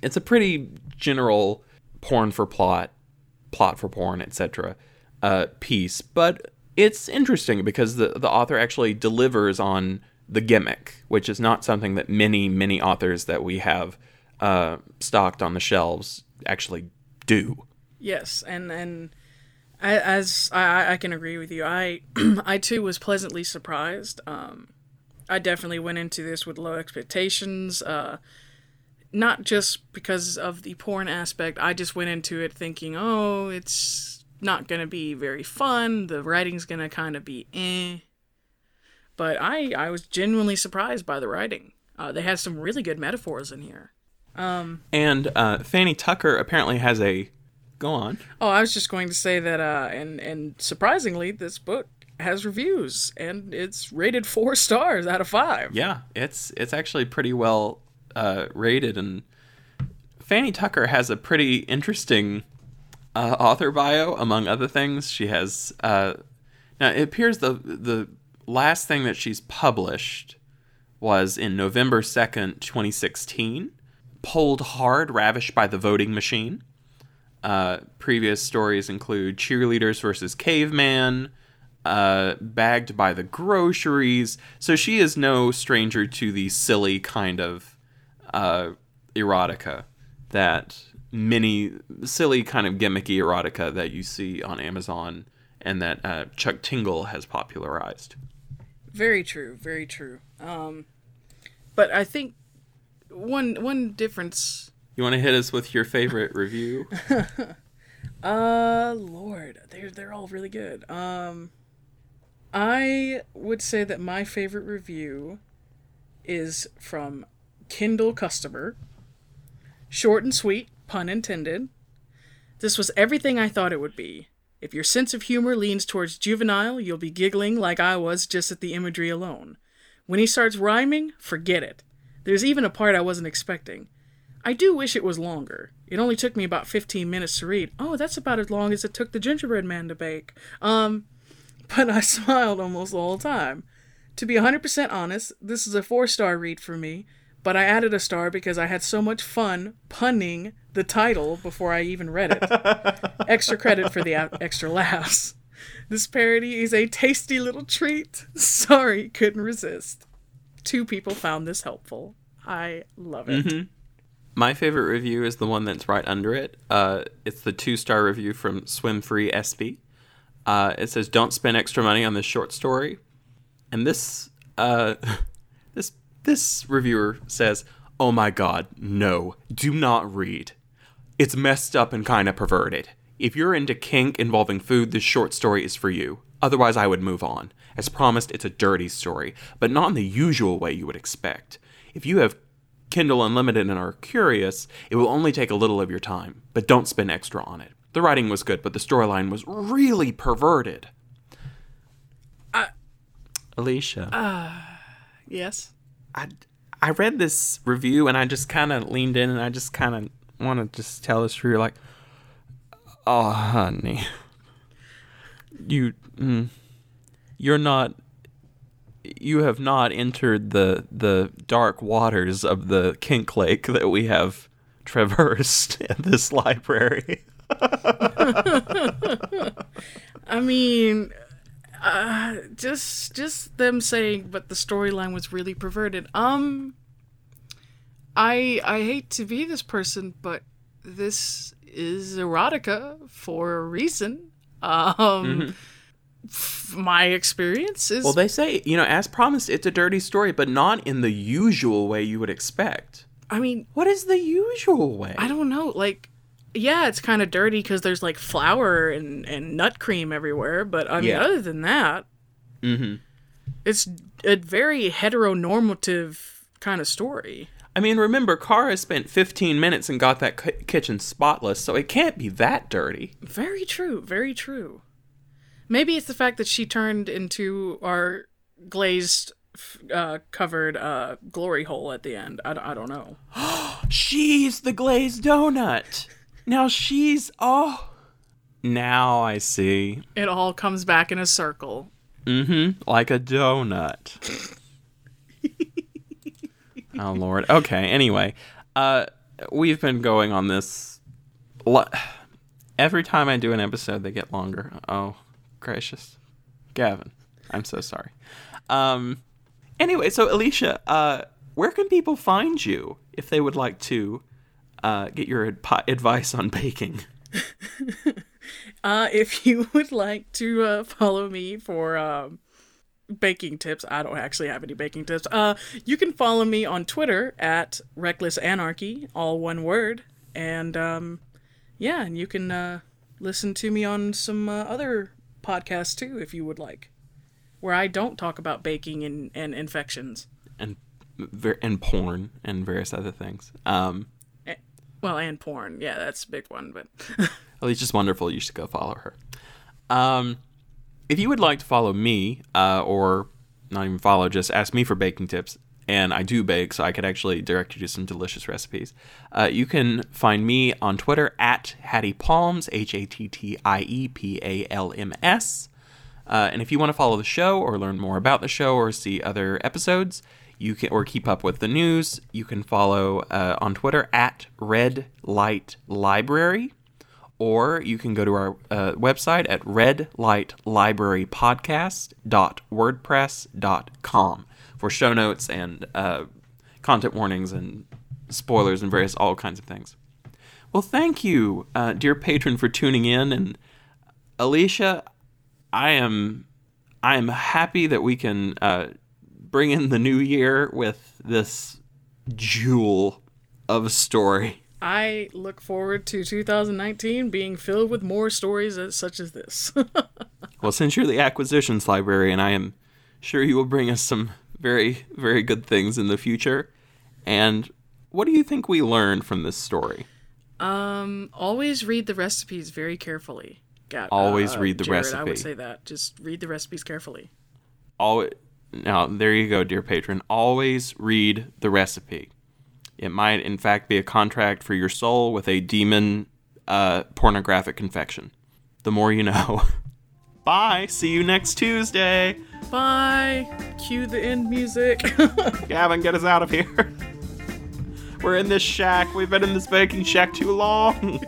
it's a pretty general porn for plot, plot for porn, et cetera uh, piece, but it's interesting because the the author actually delivers on the gimmick, which is not something that many many authors that we have uh, stocked on the shelves actually do. Yes, and and. I, as I, I can agree with you, I I too was pleasantly surprised. Um, I definitely went into this with low expectations, uh, not just because of the porn aspect. I just went into it thinking, oh, it's not going to be very fun. The writing's going to kind of be eh. But I, I was genuinely surprised by the writing. Uh, they had some really good metaphors in here. Um, and uh, Fanny Tucker apparently has a... Go on. Oh, I was just going to say that, uh, and, and surprisingly, this book has reviews, and it's rated four stars out of five. Yeah, it's it's actually pretty well uh, rated, and Fanny Tucker has a pretty interesting uh, author bio, among other things. She has... Uh, now, it appears the the last thing that she's published was in November second, twenty sixteen, Pulled Hard, Ravished by the Voting Machine. Uh, previous stories include Cheerleaders versus Caveman, uh, Bagged by the Groceries. So she is no stranger to the silly kind of uh, erotica that many silly kind of gimmicky erotica that you see on Amazon and that uh, Chuck Tingle has popularized. Very true, very true. Um, but I think one one difference... You want to hit us with your favorite review? uh, Lord, they're they're all really good. Um, I would say that my favorite review is from Kindle Customer. Short and sweet, pun intended. This was everything I thought it would be. If your sense of humor leans towards juvenile, you'll be giggling like I was just at the imagery alone. When he starts rhyming, forget it. There's even a part I wasn't expecting. I do wish it was longer. It only took me about fifteen minutes to read. Oh, that's about as long as it took the Gingerbread Man to bake. Um, but I smiled almost the whole time. To be one hundred percent honest, this is a four-star read for me, but I added a star because I had so much fun punning the title before I even read it. Extra credit for the a- extra laughs. This parody is a tasty little treat. Sorry, couldn't resist. Two people found this helpful. I love it. Mm-hmm. My favorite review is the one that's right under it. Uh, it's the two-star review from Swim Free S B. Uh, it says, "Don't spend extra money on this short story." And this uh, this this reviewer says, "Oh my God, no! Do not read. It's messed up and kind of perverted. If you're into kink involving food, this short story is for you. Otherwise, I would move on. As promised, it's a dirty story, but not in the usual way you would expect. If you have Kindle Unlimited and are curious, it will only take a little of your time, but don't spend extra on it. The writing was good, but the storyline was really perverted." Uh, Alicia. Uh, yes? I, I read this review, and I just kind of leaned in, and I just kind of want to just tell this review, like, oh, honey. You, mm, you're not... You have not entered the the dark waters of the kink lake that we have traversed in this library. I mean, uh, just just them saying, but the storyline was really perverted. Um, I I hate to be this person, but this is erotica for a reason. Um. Mm-hmm. My experience is... Well, they say, you know, as promised, it's a dirty story, but not in the usual way you would expect. I mean... What is the usual way? I don't know. Like, yeah, it's kind of dirty because there's, like, flour and, and nut cream everywhere, but, I mean, yeah. Other than that... Mm-hmm. It's a very heteronormative kind of story. I mean, remember, Kara spent fifteen minutes and got that c- kitchen spotless, so it can't be that dirty. Very true, very true. Maybe it's the fact that she turned into our glazed, uh, covered uh, glory hole at the end. I, d- I don't know. She's the glazed donut. Now she's, oh. Now I see. It all comes back in a circle. Mm-hmm. Like a donut. Oh, Lord. Okay, anyway. Uh, we've been going on this. Lo- Every time I do an episode, they get longer. Oh. Gracious. Gavin, I'm so sorry. Um, anyway, so Alicia, uh, where can people find you if they would like to uh, get your ad- advice on baking? uh, if you would like to uh, follow me for um, baking tips, I don't actually have any baking tips. Uh, you can follow me on Twitter at Reckless Anarchy, all one word. And um, yeah, and you can uh, listen to me on some uh, other podcasts too if you would like. where I don't talk about baking and, and infections. And and porn and various other things. Um, and, well, and porn. Yeah, that's a big one. But Alicia's wonderful. You should go follow her. Um, if you would like to follow me uh, or not even follow, just ask me for baking tips. And I do bake, so I could actually direct you to some delicious recipes. Uh, you can find me on Twitter at Hattie Palms, H A T T I E P A L M S. Uh, and if you want to follow the show or learn more about the show or see other episodes, you can or keep up with the news, you can follow uh, on Twitter at Red Light Library. Or you can go to our uh, website at red light library podcast dot wordpress dot com. for show notes and uh, content warnings and spoilers and various all kinds of things. Well, thank you, uh, dear patron, for tuning in. And Alicia, I am I am happy that we can uh, bring in the new year with this jewel of a story. I look forward to two thousand nineteen being filled with more stories as, such as this. Well, since you're the acquisitions librarian, I am sure you will bring us some very, very good things in the future. And what do you think we learned from this story? Um, always read the recipes very carefully. God, always uh, read the Jared, recipe. I would say that. Just read the recipes carefully. Always. Now, there you go, dear patron. Always read the recipe. It might, in fact, be a contract for your soul with a demon uh, pornographic confection. The more you know. Bye. See you next Tuesday. Bye. Cue the end music. Gavin, get us out of here. We're in this shack. We've been in this baking shack too long.